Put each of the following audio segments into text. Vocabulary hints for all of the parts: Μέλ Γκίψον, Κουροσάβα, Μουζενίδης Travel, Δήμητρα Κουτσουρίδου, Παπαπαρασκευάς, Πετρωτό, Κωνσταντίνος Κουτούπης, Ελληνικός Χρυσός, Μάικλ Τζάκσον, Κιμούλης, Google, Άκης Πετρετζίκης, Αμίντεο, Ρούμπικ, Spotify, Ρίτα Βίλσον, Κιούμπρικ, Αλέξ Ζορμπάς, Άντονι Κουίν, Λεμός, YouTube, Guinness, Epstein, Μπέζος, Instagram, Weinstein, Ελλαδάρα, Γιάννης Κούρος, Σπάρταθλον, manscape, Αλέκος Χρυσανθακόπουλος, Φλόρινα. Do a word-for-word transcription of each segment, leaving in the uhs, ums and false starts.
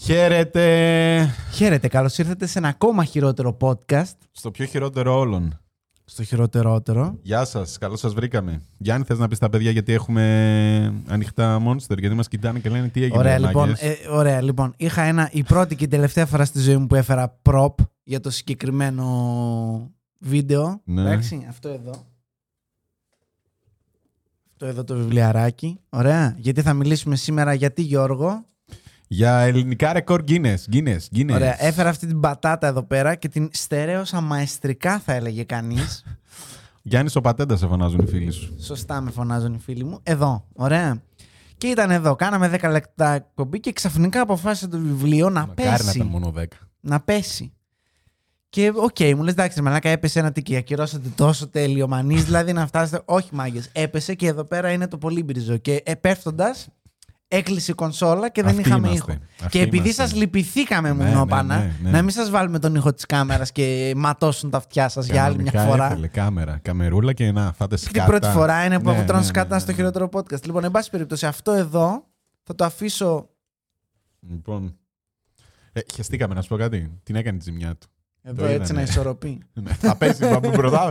Χαίρετε! Χαίρετε, καλώς ήρθατε σε ένα ακόμα χειρότερο podcast. Στο πιο χειρότερο όλων. Στο χειρότερότερο. Γεια σας, καλώς σας βρήκαμε. Γιάννη, θες να πεις τα παιδιά γιατί έχουμε ανοιχτά Monster, γιατί μας κοιτάνε και λένε τι έγινε. Ωραία, λοιπόν, ε, ωραία, λοιπόν. Είχα ένα, η πρώτη και η τελευταία φορά στη ζωή μου που έφερα prop για το συγκεκριμένο βίντεο. Ναι. Εντάξει, αυτό εδώ. Αυτό εδώ το βιβλιαράκι. Ωραία, γιατί θα μιλήσουμε σήμερα, γιατί Γιώργο. Για ελληνικά ρεκόρ Guinness, Guinness, Guinness. Ωραία, έφερα αυτή την πατάτα εδώ πέρα και την στερέωσα μαεστρικά, θα έλεγε κανείς. Γιάννης ο πατέντα σε φωνάζουν οι φίλοι σου. Σωστά με φωνάζουν οι φίλοι μου. Εδώ, ωραία. Και ήταν εδώ, κάναμε δέκα λεπτά εκπομπή και ξαφνικά αποφάσισε το βιβλίο να Μακάρι πέσει. Μακάρι να ήταν μόνο δέκα. Να πέσει. Και οκ, okay, μου λες εντάξει, μαλάκα έπεσε ένα τίκι, ακυρώσατε τόσο τέλειο, μανείς, δηλαδή να φτάσετε. Όχι μάγες, έπεσε και εδώ πέρα είναι το πολύμπριζο. Και επέφτοντας. Έκλεισε η κονσόλα και δεν Αυτή είχαμε είμαστε. ήχο. Αυτή και επειδή σας λυπηθήκαμε, ναι, μουνόπανα, ναι, ναι, ναι. να μην σας βάλουμε τον ήχο της κάμερας και ματώσουν τα αυτιά σας για άλλη μια φορά. Έφελε, κάμερα, καμερούλα και να φάτε σκάτα. Την πρώτη φορά είναι που ναι, αποτρώνω ναι, σκάτα ναι, ναι, ναι. στο χειρότερο podcast. Λοιπόν, εν πάση περιπτώσει, αυτό εδώ θα το αφήσω. Λοιπόν. Ε, χιαστήκαμε, να σου πω κάτι. Την έκανε τη ζημιά του. Εδώ το έτσι να ισορροπεί. Θα πέσει,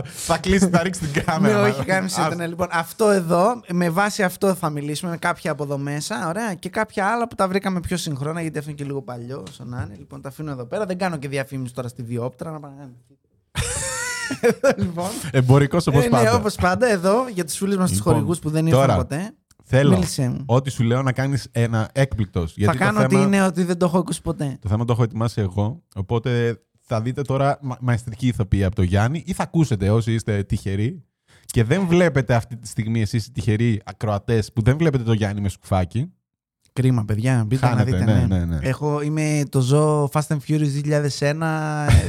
θα κλείσει, θα ρίξει την κάμερα. Ναι, όχι, κάνει σύντομα. Λοιπόν, αυτό εδώ, με βάση αυτό θα μιλήσουμε, με κάποια από εδώ μέσα, ωραία, και κάποια άλλα που τα βρήκαμε πιο συγχρόνια, γιατί αυτό είναι και λίγο παλιό, όσο να είναι. Λοιπόν, τα αφήνω εδώ πέρα. Δεν κάνω και διαφήμιση τώρα στη Διόπτρα, να πάνε. Λοιπόν. Εμπορικός όπως πάντα. Ναι, όπως πάντα, εδώ, για τους φίλους μας τους χορηγούς που δεν ήρθαν ποτέ. Θέλω ό,τι σου λέω να κάνεις ένα έκπληκτο. Θα κάνω ότι είναι ότι δεν το έχω ακούσει ποτέ. Το θέμα το έχω ετοιμάσει εγώ, οπότε. Θα δείτε τώρα μαεστρική ηθοποιία από τον Γιάννη ή θα ακούσετε όσοι είστε τυχεροί και δεν βλέπετε αυτή τη στιγμή εσείς οι τυχεροί ακροατές που δεν βλέπετε τον Γιάννη με σκουφάκι. Κρίμα, παιδιά. Μπείτε Χάνετε, να δείτε. Ναι, ναι. Ναι, ναι. Έχω, είμαι το ζώο Fast and Furious δύο χιλιάδες ένα.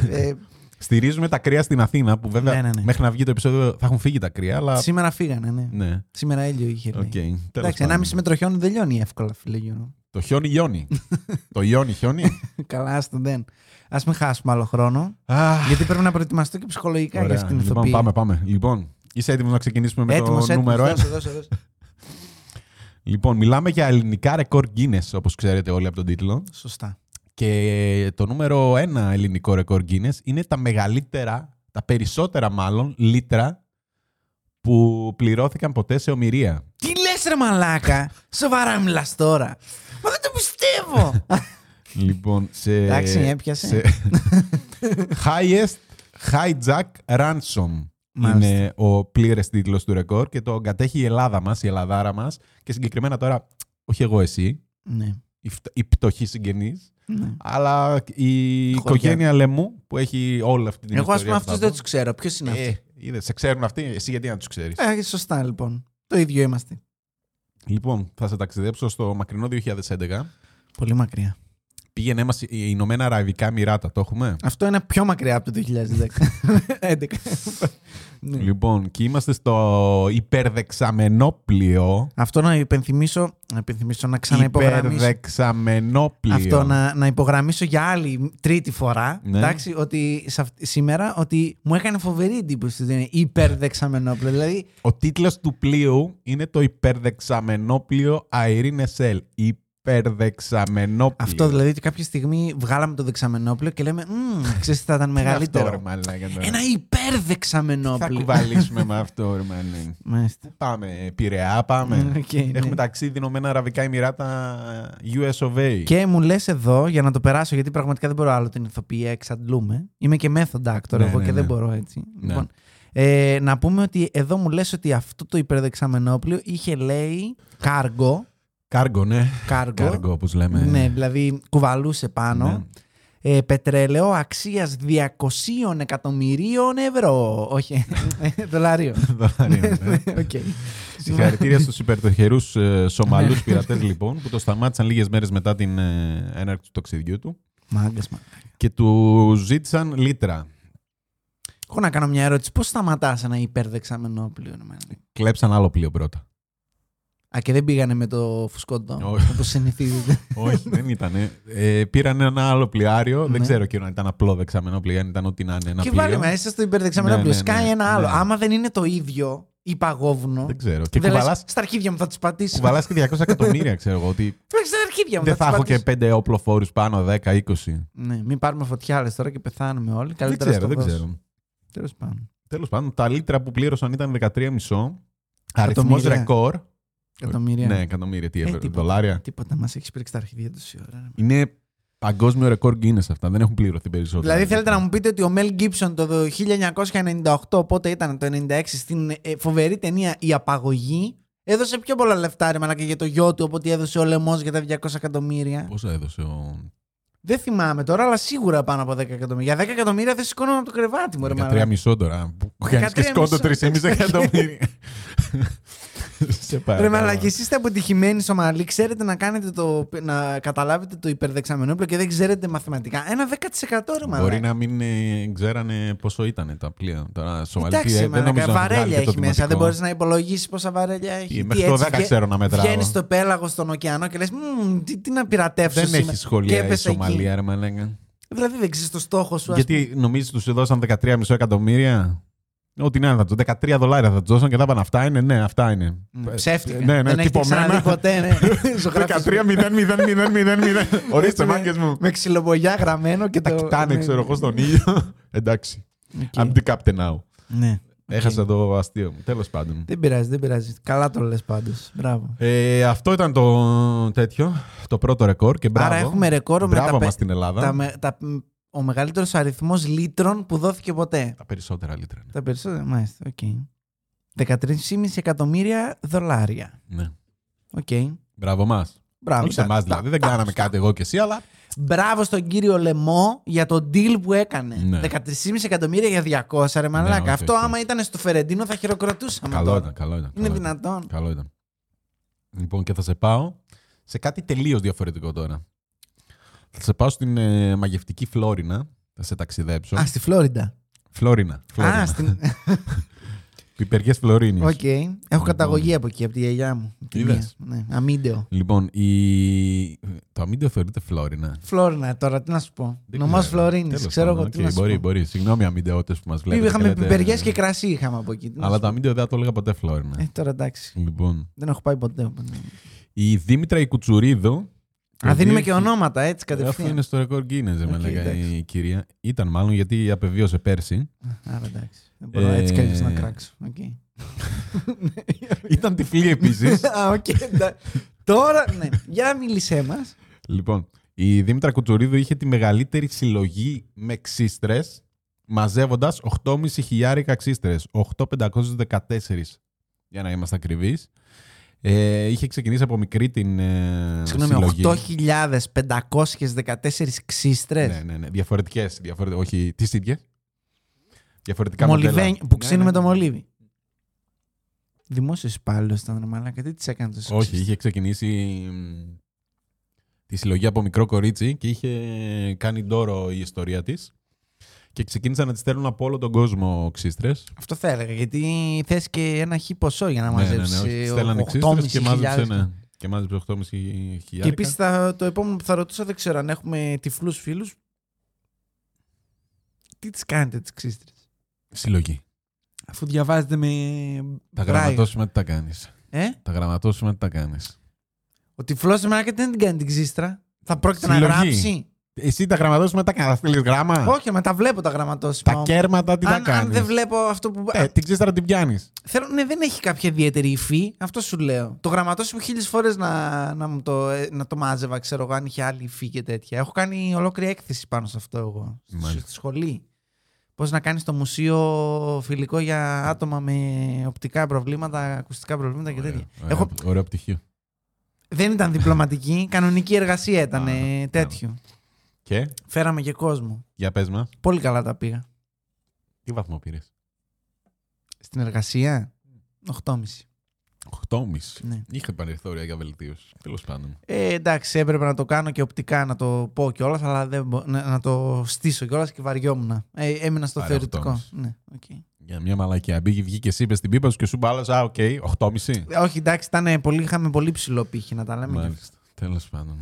ε, Στηρίζουμε τα κρύα στην Αθήνα που βέβαια ναι, ναι, ναι. μέχρι να βγει το επεισόδιο θα έχουν φύγει τα κρύα. Αλλά... Σήμερα φύγανε, ναι. ναι. Σήμερα έλειο είχε. Okay. Εντάξει, ενάμιση μέτρο χιόνι δεν λιώνει εύκολα, φίλε Γιώργο. Το χιόνι γιώνει. Το χιόνι χιόνι. Καλά, ας τον δεν. Ας μην χάσουμε άλλο χρόνο. Γιατί πρέπει να προετοιμαστώ και ψυχολογικά για αυτήν την ηθοποιία. Λοιπόν, πάμε, πάμε. Λοιπόν, είσαι έτοιμος να ξεκινήσουμε με έτοιμος, το έτοιμος, νούμερο ένα. Λοιπόν, μιλάμε για ελληνικά ρεκόρ Guinness, όπως ξέρετε όλοι από τον τίτλο. Σωστά. Και το νούμερο ένα ελληνικό ρεκόρ Guinness είναι τα μεγαλύτερα, τα περισσότερα μάλλον, λίτρα που πληρώθηκαν ποτέ σε ομηρία. Τι λες ρε μαλάκα, σοβαρά μιλάς τώρα. Μα δεν το πιστεύω. Λοιπόν, σε... Εντάξει, έπιασε. Σε... Highest Hijack Ransom Μάλιστα. είναι ο πλήρες τίτλος του ρεκόρ και το κατέχει η Ελλάδα μας, η Ελλαδάρα μας και συγκεκριμένα τώρα, όχι εγώ εσύ, ναι. οι, φτω... οι πτωχοί συγγενείς, ναι. αλλά η οικογένεια Λεμού που έχει όλη αυτή την εγώ, ιστορία. Εγώ ας πούμε αυτούς δεν τους ξέρω. Ποιος είναι αυτοί? Ε, σε ξέρουν αυτοί, εσύ γιατί να τους ξέρεις. Ε, σωστά λοιπόν, το ίδιο είμαστε. Λοιπόν, θα σε ταξιδέψω στο μακρινό δύο χιλιάδες έντεκα. Πολύ μακριά. Πήγαινε μας οι Ηνωμένα Αραβικά Εμιράτα, το έχουμε. Αυτό είναι πιο μακριά από το δύο χιλιάδες έντεκα. Λοιπόν, και είμαστε στο υπερδεξαμενόπλιο. Αυτό να υπενθυμίσω, να, υπενθυμίσω, να ξαναυπογραμμίσω. Υπερδεξαμενόπλιο. Αυτό να, να υπογραμμίσω για άλλη τρίτη φορά, ναι. εντάξει, ότι σήμερα ότι μου έκανε φοβερή εντύπωση ότι είναι υπερδεξαμενόπλιο. Δηλαδή... Ο τίτλος του πλοίου είναι το υπερδεξαμενόπλιο Αειρήν Εσέλ. Υπερδεξαμενόπλιο. Αυτό δηλαδή ότι κάποια στιγμή βγάλαμε το δεξαμενόπλιο και λέμε ξέρεις τι θα ήταν μεγαλύτερο. Αυτό, ρε, ένα υπερδεξαμενόπλιο. Θα κουβαλήσουμε με αυτό, ρε μάλλον. Πάμε Πειραιά, πάμε. Okay, έχουμε ναι. ταξίδι Ηνωμένα Αραβικά Εμιράτα Γιου Ες Όφ Έι. Και μου λες εδώ για να το περάσω, γιατί πραγματικά δεν μπορώ άλλο την ηθοποιία, εξαντλούμε. Είμαι και μέθοντα άκτορ ναι, εγώ ναι, και ναι. δεν μπορώ έτσι. Ναι. Λοιπόν, ε, να πούμε ότι εδώ μου λες ότι αυτό το υπερδεξαμενόπλιο είχε λέει κάργο. Κάργο, ναι. Κάργο, όπως λέμε. Ναι, δηλαδή κουβαλούσε πάνω. Ναι. Ε, πετρέλαιο αξίας διακόσια εκατομμυρίων ευρώ. Όχι, δολαρίων. Δολαρίων, ναι. Okay. Συγχαρητήρια στους υπερτοχερούς ε, Σομαλούς πειρατές, λοιπόν, που το σταμάτησαν λίγες μέρες μετά την ε, έναρξη του ταξιδιού του. Μάγκες, μάγκες. Και του ζήτησαν λίτρα. Έχω να κάνω μια ερώτηση. Πώς σταματάς ένα υπερδεξαμενό πλοίο, ναι. Κλέψαν άλλο πλοίο πρώτα. Α, και δεν πήγανε με το φουσκόντο, όπως συνηθίζεται. Όχι, δεν ήτανε. Ε, πήρανε ένα άλλο πλοιάριο. Δεν ξέρω και αν ήταν απλό δεξαμενόπλιο, αν ήταν ό,τι να είναι. Ένα και πάλι μέσα στο υπερδεξαμενόπλιο. Ναι, ναι, ναι, σκάει ένα άλλο. Ναι. Άμα δεν είναι το ίδιο, ή παγόβουνο. Δεν ξέρω. Και δεν κουβαλάς... λες, στα αρχίδια μου θα τις πατήσεις. Κουβαλάς και διακόσια εκατομμύρια, ξέρω εγώ. Ότι... στα αρχίδια μου δεν θα, θα έχω και πέντε όπλοφόρους πάνω, δέκα είκοσι. Ναι, μην πάρουμε φωτιάρες τώρα και πεθάνουμε όλοι. Καλύτερα δεν ξέρω. Δεν ξέρω. Τέλος πάντων. Τέλος πάντων, τα λίτρα που πλήρωσαν ήταν δεκατρία κόμμα πέντε. Αριθμός ρεκόρ. Εκατομμύρια. Ναι, εκατομμύρια. Τι ε, τίποτα, δολάρια. Τίποτα μας έχει πρίξει τα αρχίδια του η ώρα. Είναι παγκόσμιο ρεκόρ Guinness αυτά. Δεν έχουν πληρωθεί περισσότερο. Δηλαδή, θέλετε να μου πείτε ότι ο Μέλ Γκίψον το χίλια εννιακόσια ενενήντα οκτώ, πότε ήταν το χίλια εννιακόσια ενενήντα έξι, στην φοβερή ταινία Η Απαγωγή, έδωσε πιο πολλά λεφτά ρε μαλάκα για το γιο του από ότι έδωσε ο Λεμός για τα διακόσια εκατομμύρια. Πόσα έδωσε ο. Δεν θυμάμαι τώρα, αλλά σίγουρα πάνω από δέκα εκατομμύρια. Για δέκα εκατομμύρια δεν σηκώνω από το κρεβάτι μου, ρε μαλάκα. δεκατρία κόμμα πέντε τώρα. Κάνει και σκότω τρία κόμμα πέντε εκατομμύρια. Ρε μαλάκα, εσείς είστε αποτυχημένοι Σομαλοί. Ξέρετε να, κάνετε το, να καταλάβετε το υπερδεξαμενόπλο και δεν ξέρετε μαθηματικά. Ένα δέκα τοις εκατό ρε μαλάκα. Μπορεί να μην ε, ξέρανε πόσο ήταν τα πλοία. Τώρα Σομαλοί δεν νομίζω να βαρέλια έχει μέσα. Δημοτικό. Δεν μπορείς να υπολογίσεις πόσα βαρέλια έχει. Μέχρι το δέκα ξέρω να μετράω. Βγαίνεις στο πέλαγο, στον ωκεανό και λες τι, τι να πειρατεύσω. Δεν έχει σχολεία η Σομαλία, ρε μαλάκα. Δηλαδή δεν ξέρεις το στόχο σου. Γιατί νομίζεις τους έδωσαν δεκατρία κόμμα πέντε εκατομμύρια. Ό,τι να ήταν, δεκατρία δολάρια θα του δώσαν και θα είπαν αυτά είναι, ναι, αυτά είναι. Ψεύτηκα. Ναι, ναι, τυπωμένα. δεκατρία μηδέν μηδέν μηδέν μηδέν. Ορίστε, μάγκες μου. Με ξυλοπογιά γραμμένο και τα κοιτάνε, ξέρω εγώ, στον ήλιο. Εντάξει. I'm the captain now. Ναι. Έχασα το αστείο μου. Τέλος πάντων. Δεν πειράζει, δεν πειράζει. Καλά το λες πάντως. Μπράβο. Ε, αυτό ήταν το τέτοιο, το πρώτο ρεκόρ. Και μπράβο. Άρα έχουμε ρεκόρ με τα μας στην Ελλάδα. Ο μεγαλύτερος αριθμός λίτρων που δόθηκε ποτέ. Τα περισσότερα λίτρα. Ναι. Τα περισσότερα, μάλιστα. Οκ. Okay. δεκατρία κόμμα πέντε εκατομμύρια δολάρια. Ναι. Οκ. Okay. Μπράβο μας. Μπράβο. Όχι σε εμάς δηλαδή. Τα, δεν τα, κάναμε τα, κάτι εγώ και εσύ, αλλά. Μπράβο στον κύριο Λεμό για το deal που έκανε. Ναι. δεκατρία κόμμα πέντε εκατομμύρια για διακόσια, ρε μαλάκα. Ναι, okay, αυτό okay. Άμα ήταν στο Φερεντίνο θα χειροκροτούσαμε. Καλό τώρα. Ήταν, καλό ήταν. Είναι καλό δυνατόν. Ήταν. Καλό ήταν. Λοιπόν, και θα σε πάω σε κάτι τελείως διαφορετικό τώρα. Θα σε πάω στην ε, μαγευτική Φλόρινα. Θα σε ταξιδέψω. Α, στη Φλόριντα. Φλόρινα. Φλόρινα. Α, στην. Πιπεριές Φλωρίνης. Οκ. Okay. Έχω λοιπόν... καταγωγή από εκεί, από τη γιαγιά μου. Είδες. Ναι. Αμίντεο. Λοιπόν, η... το Αμίντεο θεωρείται Φλόρινα. Φλόρινα, τώρα τι να σου πω. Νομός Φλωρίνης. Ξέρω εγώ okay, τι να σου μπορεί, πω. Μπορεί. Συγγνώμη, αμίντεότες που μας βλέπετε. Είχαμε πιπεριές και κρασί είχαμε από εκεί. Αλλά το Αμίντεο δεν θα το έλεγα ποτέ Φλόρινα. Ε, τώρα εντάξει. Λοιπόν. Δεν έχω πάει ποτέ. Η Δήμητρα η Κουτσουρίδου. Α, δίνουμε και ονόματα έτσι κατευθείαν. Αυτό είναι στο ρεκόρ Guinness, okay, με λέγανε η κυρία. Ήταν μάλλον γιατί απεβίωσε πέρσι. Άρα εντάξει. Δεν μπορώ έτσι κι αλλιώς να κράξω. Okay. Ήταν τυφλή επίσης. Α, οκ. Τώρα, ναι. Για μίλησέ μας. Λοιπόν, η Δήμητρα Κουτσουρίδου είχε τη μεγαλύτερη συλλογή με ξύστρες, μαζεύοντας οκτώ χιλιάδες πεντακόσιες ξύστρες. οκτώ χιλιάδες πεντακόσιες δεκατέσσερις, για να είμαστε ακριβείς. Ε, είχε ξεκινήσει από μικρή την ε, συλλογή. οκτώ χιλιάδες πεντακόσιες δεκατέσσερις ξύστρες. Ναι, ναι, ναι. Διαφορετικές. Διαφορε... Όχι, τις ίδιες. Διαφορετικά μοντέλα. Που ξύνουμε ναι, ναι. το μολύβι. Δημόσιος υπάλληλος ήταν μαλάκα. Και τι τις έκανε τους ξύστρες. Όχι, είχε ξεκινήσει τη συλλογή από μικρό κορίτσι και είχε κάνει ντόρο η ιστορία της. Και ξεκίνησαν να τις στέλνουν από όλο τον κόσμο ξύστρες. Αυτό θα έλεγα, γιατί θες και ένα χι ποσό για να μαζέψεις. Ναι, ναι, ναι, στέλνανε ξύστρες και μάζεψε, ναι, και μάζεψε οκτώ χιλιάδες πεντακόσιες. Και επίσης θα, το επόμενο που θα ρωτούσα, δεν ξέρω αν έχουμε τυφλούς φίλους. Τι τις κάνετε τις ξύστρες? Συλλογή. Αφού διαβάζετε με... Τα γραμματώσιμα τι τα κάνεις. Ε? Τα γραμματώσιμα τι τα κάνεις. Ο τυφλός μάρκετ δεν την κάνει την ξύστρα. Θα πρόκειται συλλογή. Να γράψει. Εσύ τα γραμματώσιμα τα κάνεις, στείλεις γράμμα. Όχι, μετά βλέπω τα γραμματώσιμα. Τα κέρματα τι τα κάνεις. Αν δεν βλέπω αυτό που. Ε, την ξύστρα την πιάνεις. Θέλω, ναι, δεν έχει κάποια ιδιαίτερη υφή, αυτό σου λέω. Το γραμματώσιμο χίλιες φορές να, να, το, να το μάζευα, ξέρω εγώ, αν είχε άλλη υφή και τέτοια. Έχω κάνει ολόκληρη έκθεση πάνω σε αυτό εγώ. Μάλιστα. Στη σχολή. Πώς να κάνεις το μουσείο φιλικό για άτομα με οπτικά προβλήματα, ακουστικά προβλήματα και τέτοια. Ωραία, έχω... ωραία πτυχίο. Δεν ήταν διπλωματική, κανονική εργασία ήταν τέτοιο. Και... Φέραμε και κόσμο. Για πες μας. Πολύ καλά τα πήγα. Τι βαθμό πήρες? Στην εργασία, οκτώ κόμμα πέντε. οκτώ κόμμα πέντε. Ναι. Είχε περιθώρια για βελτίωση. Τέλος πάντων. Ε, εντάξει, έπρεπε να το κάνω και οπτικά να το πω κιόλας, αλλά δεν μπο... να, να το στήσω κιόλας και βαριόμουν. Ε, έμεινα στο άρα, θεωρητικό. Ναι, okay. Για μια μαλακιά. Μπήκε, βγήκε, είπε στην πίπα σου και σου μπάλασε. Α, οκ, okay, οκτώ κόμμα πέντε. Όχι, εντάξει, ήταν πολύ, είχαμε πολύ ψηλό πύχη, να τα λέμε. Μάλιστα. Τέλος πάντων.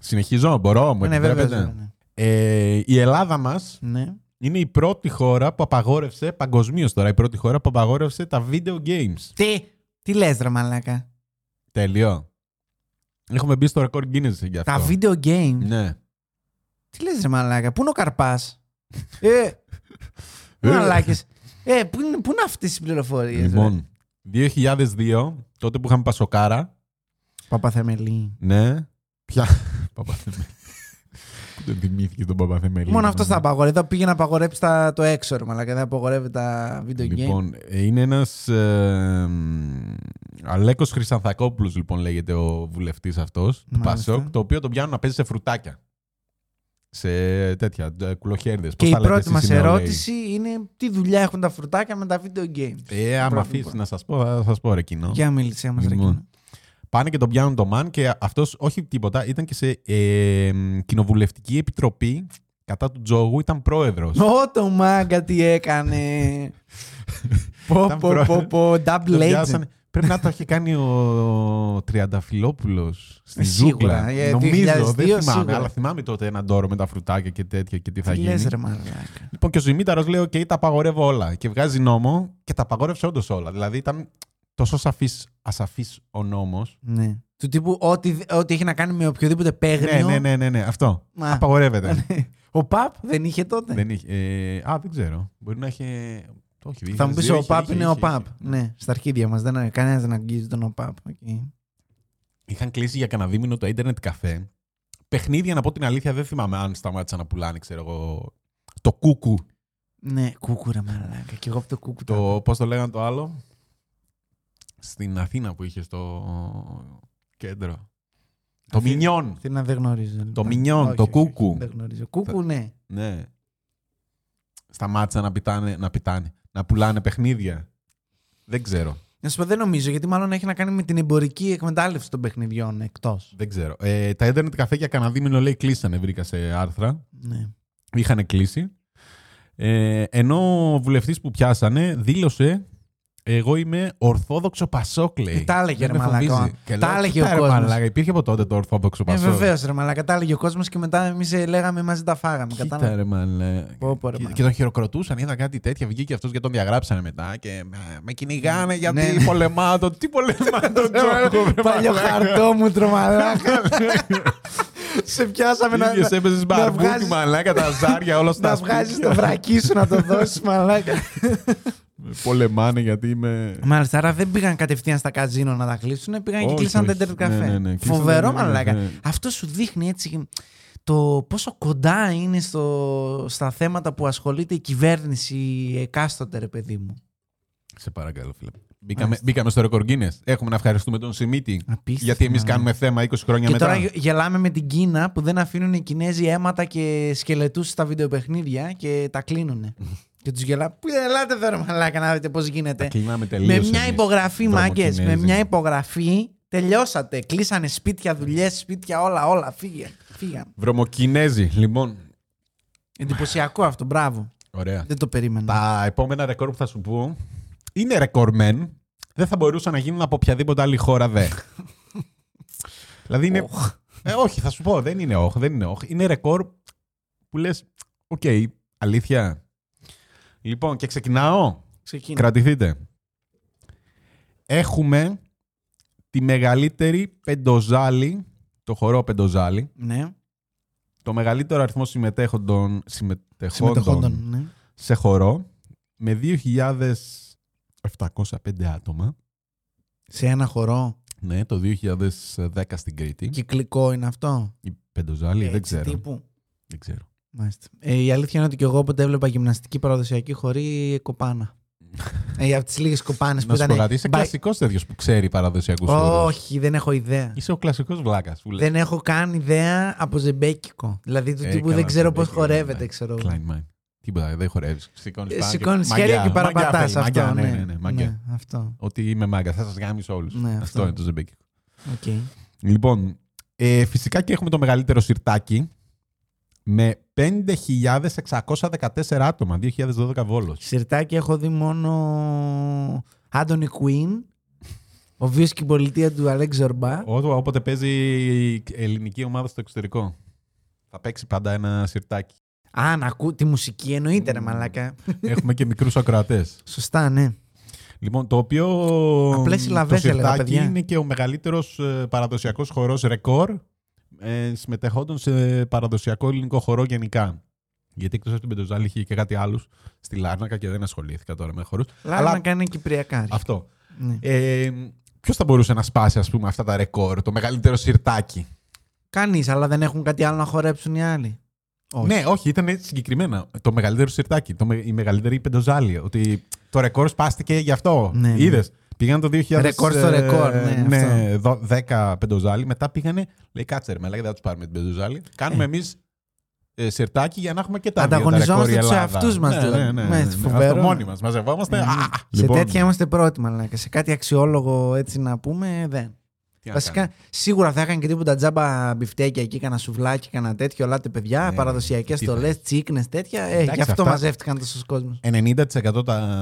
Συνεχίζω, μπορώ, μου επιτρέπετε. Ναι, ναι. Ε, η Ελλάδα μας ναι. Είναι η πρώτη χώρα που απαγόρευσε, παγκοσμίως τώρα, η πρώτη χώρα που απαγόρευσε τα video games. Τι, τι λες ρε μαλάκα. Τέλειο. Έχουμε μπει στο record Guinness για αυτό. Τα video games. Ναι. Τι λες ρε μαλάκα, πού είναι ο Καρπάς. ε, πού μαλάκες. Ε, πού είναι, είναι αυτές οι πληροφορίες. Λοιπόν, ρε. δύο χιλιάδες δύο, τότε που είχαμε πασοκάρα. Παπαθεμελή. Ναι. Ποια. Παπαθεμελή. Δεν θυμήθηκε τον Παπαθεμελή. Μόνο αυτό θα απαγορεύεται. Πήγε να απαγορεύσει το έξω, αλλά και δεν απαγορεύει τα video games. Λοιπόν, είναι ένας. Ε, Αλέκος Χρυσανθακόπουλος, λοιπόν, λέγεται ο βουλευτής αυτός του Πασόκ, το οποίο τον πιάνουν να παίζει σε φρουτάκια. Σε τέτοια, κουλοχέρδες. Και η πρώτη μας ερώτηση είναι τι δουλειά έχουν τα φρουτάκια με τα video games. Ε, άμα αφήσει να σας πω, θα σας πω ρε κοινό. Για μίλησέ μας, ρε κοινό. Πάνε και τον πιάνουν το μαν και αυτός όχι τίποτα, ήταν και σε ε, κοινοβουλευτική επιτροπή κατά του τζόγου, ήταν πρόεδρος. Ω το μάγκα τι έκανε. Πω πω πω πω, double agent. Πρέπει να το είχε κάνει ο Τριανταφυλόπουλος στη Ζούγκλα. Νομίζω, δεν θυμάμαι, αλλά θυμάμαι τότε έναν τόρο με τα φρουτάκια και τέτοια και τι θα γίνει. Λοιπόν και ο Ζημίταρος λέει «ΟΚ, τα απαγορεύω όλα» και βγάζει νόμο και τα απαγορεύσε όντως όλα. Δηλαδή ήταν... Τόσο σαφής, ασαφής ο νόμος. Ναι. Του τύπου ό,τι, ό,τι έχει να κάνει με οποιοδήποτε παίγνιο. Ναι, ναι, ναι, ναι, ναι. Αυτό. Μα. Απαγορεύεται. Ναι. Ο ΠΑΠ δεν είχε τότε. Δεν είχε, ε, α, δεν ξέρω. Μπορεί να είχε. Όχι, θα είχε, μου πεις είχε, ο ΠΑΠ είχε, είναι είχε, ο ΠΑΠ. Ναι, στα αρχίδια μας. Κανένας δεν αγγίζει τον ο ΠΑΠ. Okay. Είχαν κλείσει για κανένα δίμηνο το ίντερνετ καφέ. Παιχνίδια, να πω την αλήθεια, δεν θυμάμαι αν σταμάτησαν να πουλάνε, ξέρω εγώ. Το κούκου. Ναι, κούκουρα μαλάκα. Και εγώ από το κούκου. Το, πώς το λέγανε το άλλο. Στην Αθήνα που είχε στο κέντρο. Το Αθή... Μινιόν. Αθήνα δεν γνωρίζω. Το Μινιόν, όχι, το όχι, Κούκου. Όχι, δεν γνωρίζω. Κούκου, ναι. Ναι. Σταμάτησαν να πιτάνε, να πιτάνε, να πουλάνε παιχνίδια. Δεν ξέρω. Να σου πω, δεν νομίζω, γιατί μάλλον έχει να κάνει με την εμπορική εκμετάλλευση των παιχνιδιών εκτός. Δεν ξέρω. Ε, τα ίντερνετ καφέ για κανένα δίμηνο λέει κλείσανε, βρήκα σε άρθρα. Ναι. Είχαν κλείσει. Ε, ενώ ο βουλευτής που πιάσανε δήλωσε. Εγώ είμαι ορθόδοξο Πασόκ, λέει. Τα έλεγε ρε μαλάκα. Τα έλεγε ο κόσμος. Υπήρχε από τότε το ορθόδοξο Πασόκ. Ε, βεβαίως ρε μαλάκα. Τα έλεγε ο κόσμος και μετά εμείς λέγαμε μαζί τα φάγαμε. Κοίτα ρε μαλάκα. Και τον χειροκροτούσαν, είδα κάτι τέτοια. Βγήκε αυτός και τον διαγράψανε μετά. Και με κυνηγάνε γιατί πολεμάτο. Τι πολεμάτο, Τζόκο. Παλιό χαρτό μου τρομαλάκα. Σε πιάσαμε να. Βγάζει έπαιζε μπαρμπούκι, μαλάκα, τα ζάρια, όλα στα σπίτια. Να βγάζει το βρακί σου να το δώσει, μαλάκα. Πολεμάνε γιατί είμαι. Μάλιστα, άρα δεν πήγαν κατευθείαν στα καζίνο να τα κλείσουν, πήγαν όχι, και κλείσαν τα ίντερνετ καφέ. Ναι, ναι, ναι. Φοβερό, ναι, ναι, μαλάκα. Ναι, ναι. Αυτό σου δείχνει έτσι το πόσο κοντά είναι στο... στα θέματα που ασχολείται η κυβέρνηση εκάστοτε, ρε παιδί μου. Σε παρακαλώ, φίλε. Μπήκαμε, μπήκαμε στο ρεκόρ Guinness. Έχουμε να ευχαριστούμε τον Σιμίτη. Απίστευμα, γιατί εμείς κάνουμε θέμα είκοσι χρόνια και μετά. Και τώρα γελάμε με την Κίνα που δεν αφήνουν οι Κινέζοι αίματα και σκελετούς στα βιντεοπαιχνίδια και τα κλείνουν. Και τους γελά. Πού ελάτε εδώ, ρε μαλάκα, να δείτε πώς γίνεται. Με μια υπογραφή, μάγκες. Με μια υπογραφή τελειώσατε. Κλείσανε σπίτια, δουλειές, σπίτια, όλα, όλα. Φύγαν. Βρωμοκινέζοι, λοιπόν. Εντυπωσιακό αυτό, μπράβο. Ωραία. Δεν το περίμενα. Τα επόμενα ρεκόρ που θα σου πω είναι ρεκόρ μεν. Δεν θα μπορούσαν να γίνουν από οποιαδήποτε άλλη χώρα, δε. Δηλαδή είναι. Oh. Ε, όχι, θα σου πω. Δεν είναι όχ. Δεν είναι όχ. Είναι ρεκόρ που λες. Οκ, okay, αλήθεια. Λοιπόν, και ξεκινάω. Ξεκινά. Κρατηθείτε. Έχουμε τη μεγαλύτερη πεντοζάλη, το χορό πεντοζάλη. Ναι. Το μεγαλύτερο αριθμό συμμετέχοντων, συμμετεχόντων ναι. σε χορό με δύο χιλιάδες επτακόσια πέντε άτομα. Σε ένα χορό. Ναι, το δύο χιλιάδες δέκα στην Κρήτη. Κυκλικό είναι αυτό. Η πεντοζάλη, ε, δεν ξέρω. Τύπου. Δεν ξέρω. Ε, η αλήθεια είναι ότι και εγώ όποτε έβλεπα γυμναστική παραδοσιακή χωρί κοπάνα. ε, από τις λίγες κοπάνες που ήταν. Είσαι by... κλασικός τέτοιος που ξέρει παραδοσιακούς χορούς. Όχι, δεν έχω ιδέα. Είσαι ο κλασικός βλάκας. Δεν έχω καν ιδέα από ζεμπέκικο. Δηλαδή του ε, τύπου δεν ξέρω πώς χορεύεται, ξέρω. Klein mind. Τίποτα, δεν χορεύεις. Σηκώνεις χέρια και παραπατάς. Αυτό. Ότι είμαι μάγκα. Θα σας γάμισω όλους. Αυτό είναι το ζεμπέκικο. Λοιπόν, φυσικά και έχουμε το μεγαλύτερο σιρτάκι. Με πέντε χιλιάδες εξακόσια δεκατέσσερα άτομα, δύο χιλιάδες δώδεκα Βόλος. Σιρτάκι έχω δει μόνο Άντονι Κουίν, ο βίος και η πολιτεία του Αλέξ Ζορμπά. Όποτε παίζει η ελληνική ομάδα στο εξωτερικό. Θα παίξει πάντα ένα σιρτάκι. Αν ακούω τη μουσική, εννοείται, ρε μαλάκα. Έχουμε και μικρούς ακροατές. Σωστά, ναι. Λοιπόν, το οποίο. Απλές συλλαβές, έλεγα, παιδιά. Είναι και ο μεγαλύτερος παραδοσιακός χορός ρεκόρ ε, συμμετεχόντων σε παραδοσιακό ελληνικό χορό γενικά. Γιατί εκτός από την Πεντοζάλη είχε και κάτι άλλους στη Λάρνακα και δεν ασχολήθηκα τώρα με χορούς. Λάρνακα είναι κυπριακά. Αυτό. Ναι. Ε, ποιος θα μπορούσε να σπάσει, ας πούμε, αυτά τα ρεκόρ, το μεγαλύτερο σιρτάκι? Κανείς, αλλά δεν έχουν κάτι άλλο να χορέψουν οι άλλοι. Όχι. Ναι, όχι, ήταν συγκεκριμένα. Το μεγαλύτερο σιρτάκι, το με, η μεγαλύτερη πεντοζάλη. Ότι το ρεκόρ σπάστηκε γι' αυτό. Ναι, είδες. Ναι. Πήγαν το δύο χιλιάδες δέκα ρεκόρ στο ρεκόρ. Ναι, ναι, δο, δέκα πεντοζάλη. Μετά πήγανε. Λέει, κάτσε ρε μαλάκα, δεν θα τους πάρουμε την πεντοζάλη. Κάνουμε ε. εμείς ε, σιρτάκι για να έχουμε και τα δύο. Ανταγωνιζόμαστε τους εαυτούς μας. Ναι, ναι, ναι, ναι, ναι, ναι. Μόνοι μας. Μαζευόμαστε. Ναι. Α, λοιπόν. Σε τέτοια είμαστε πρώτοι, μαλάκα. Σε κάτι αξιόλογο, έτσι να πούμε, δεν. Βασικά, σίγουρα θα έκανε και τίποτα τζάμπα μπιφτέκια εκεί, κανένα σουβλάκι, κανένα τέτοιο. Λάτε, παιδιά, ναι, παραδοσιακές στολές, τσίκνες, τέτοια. Ε, εντάξει, γι' αυτό αυτά... μαζεύτηκαν τόσος κόσμος. ενενήντα τοις εκατό τα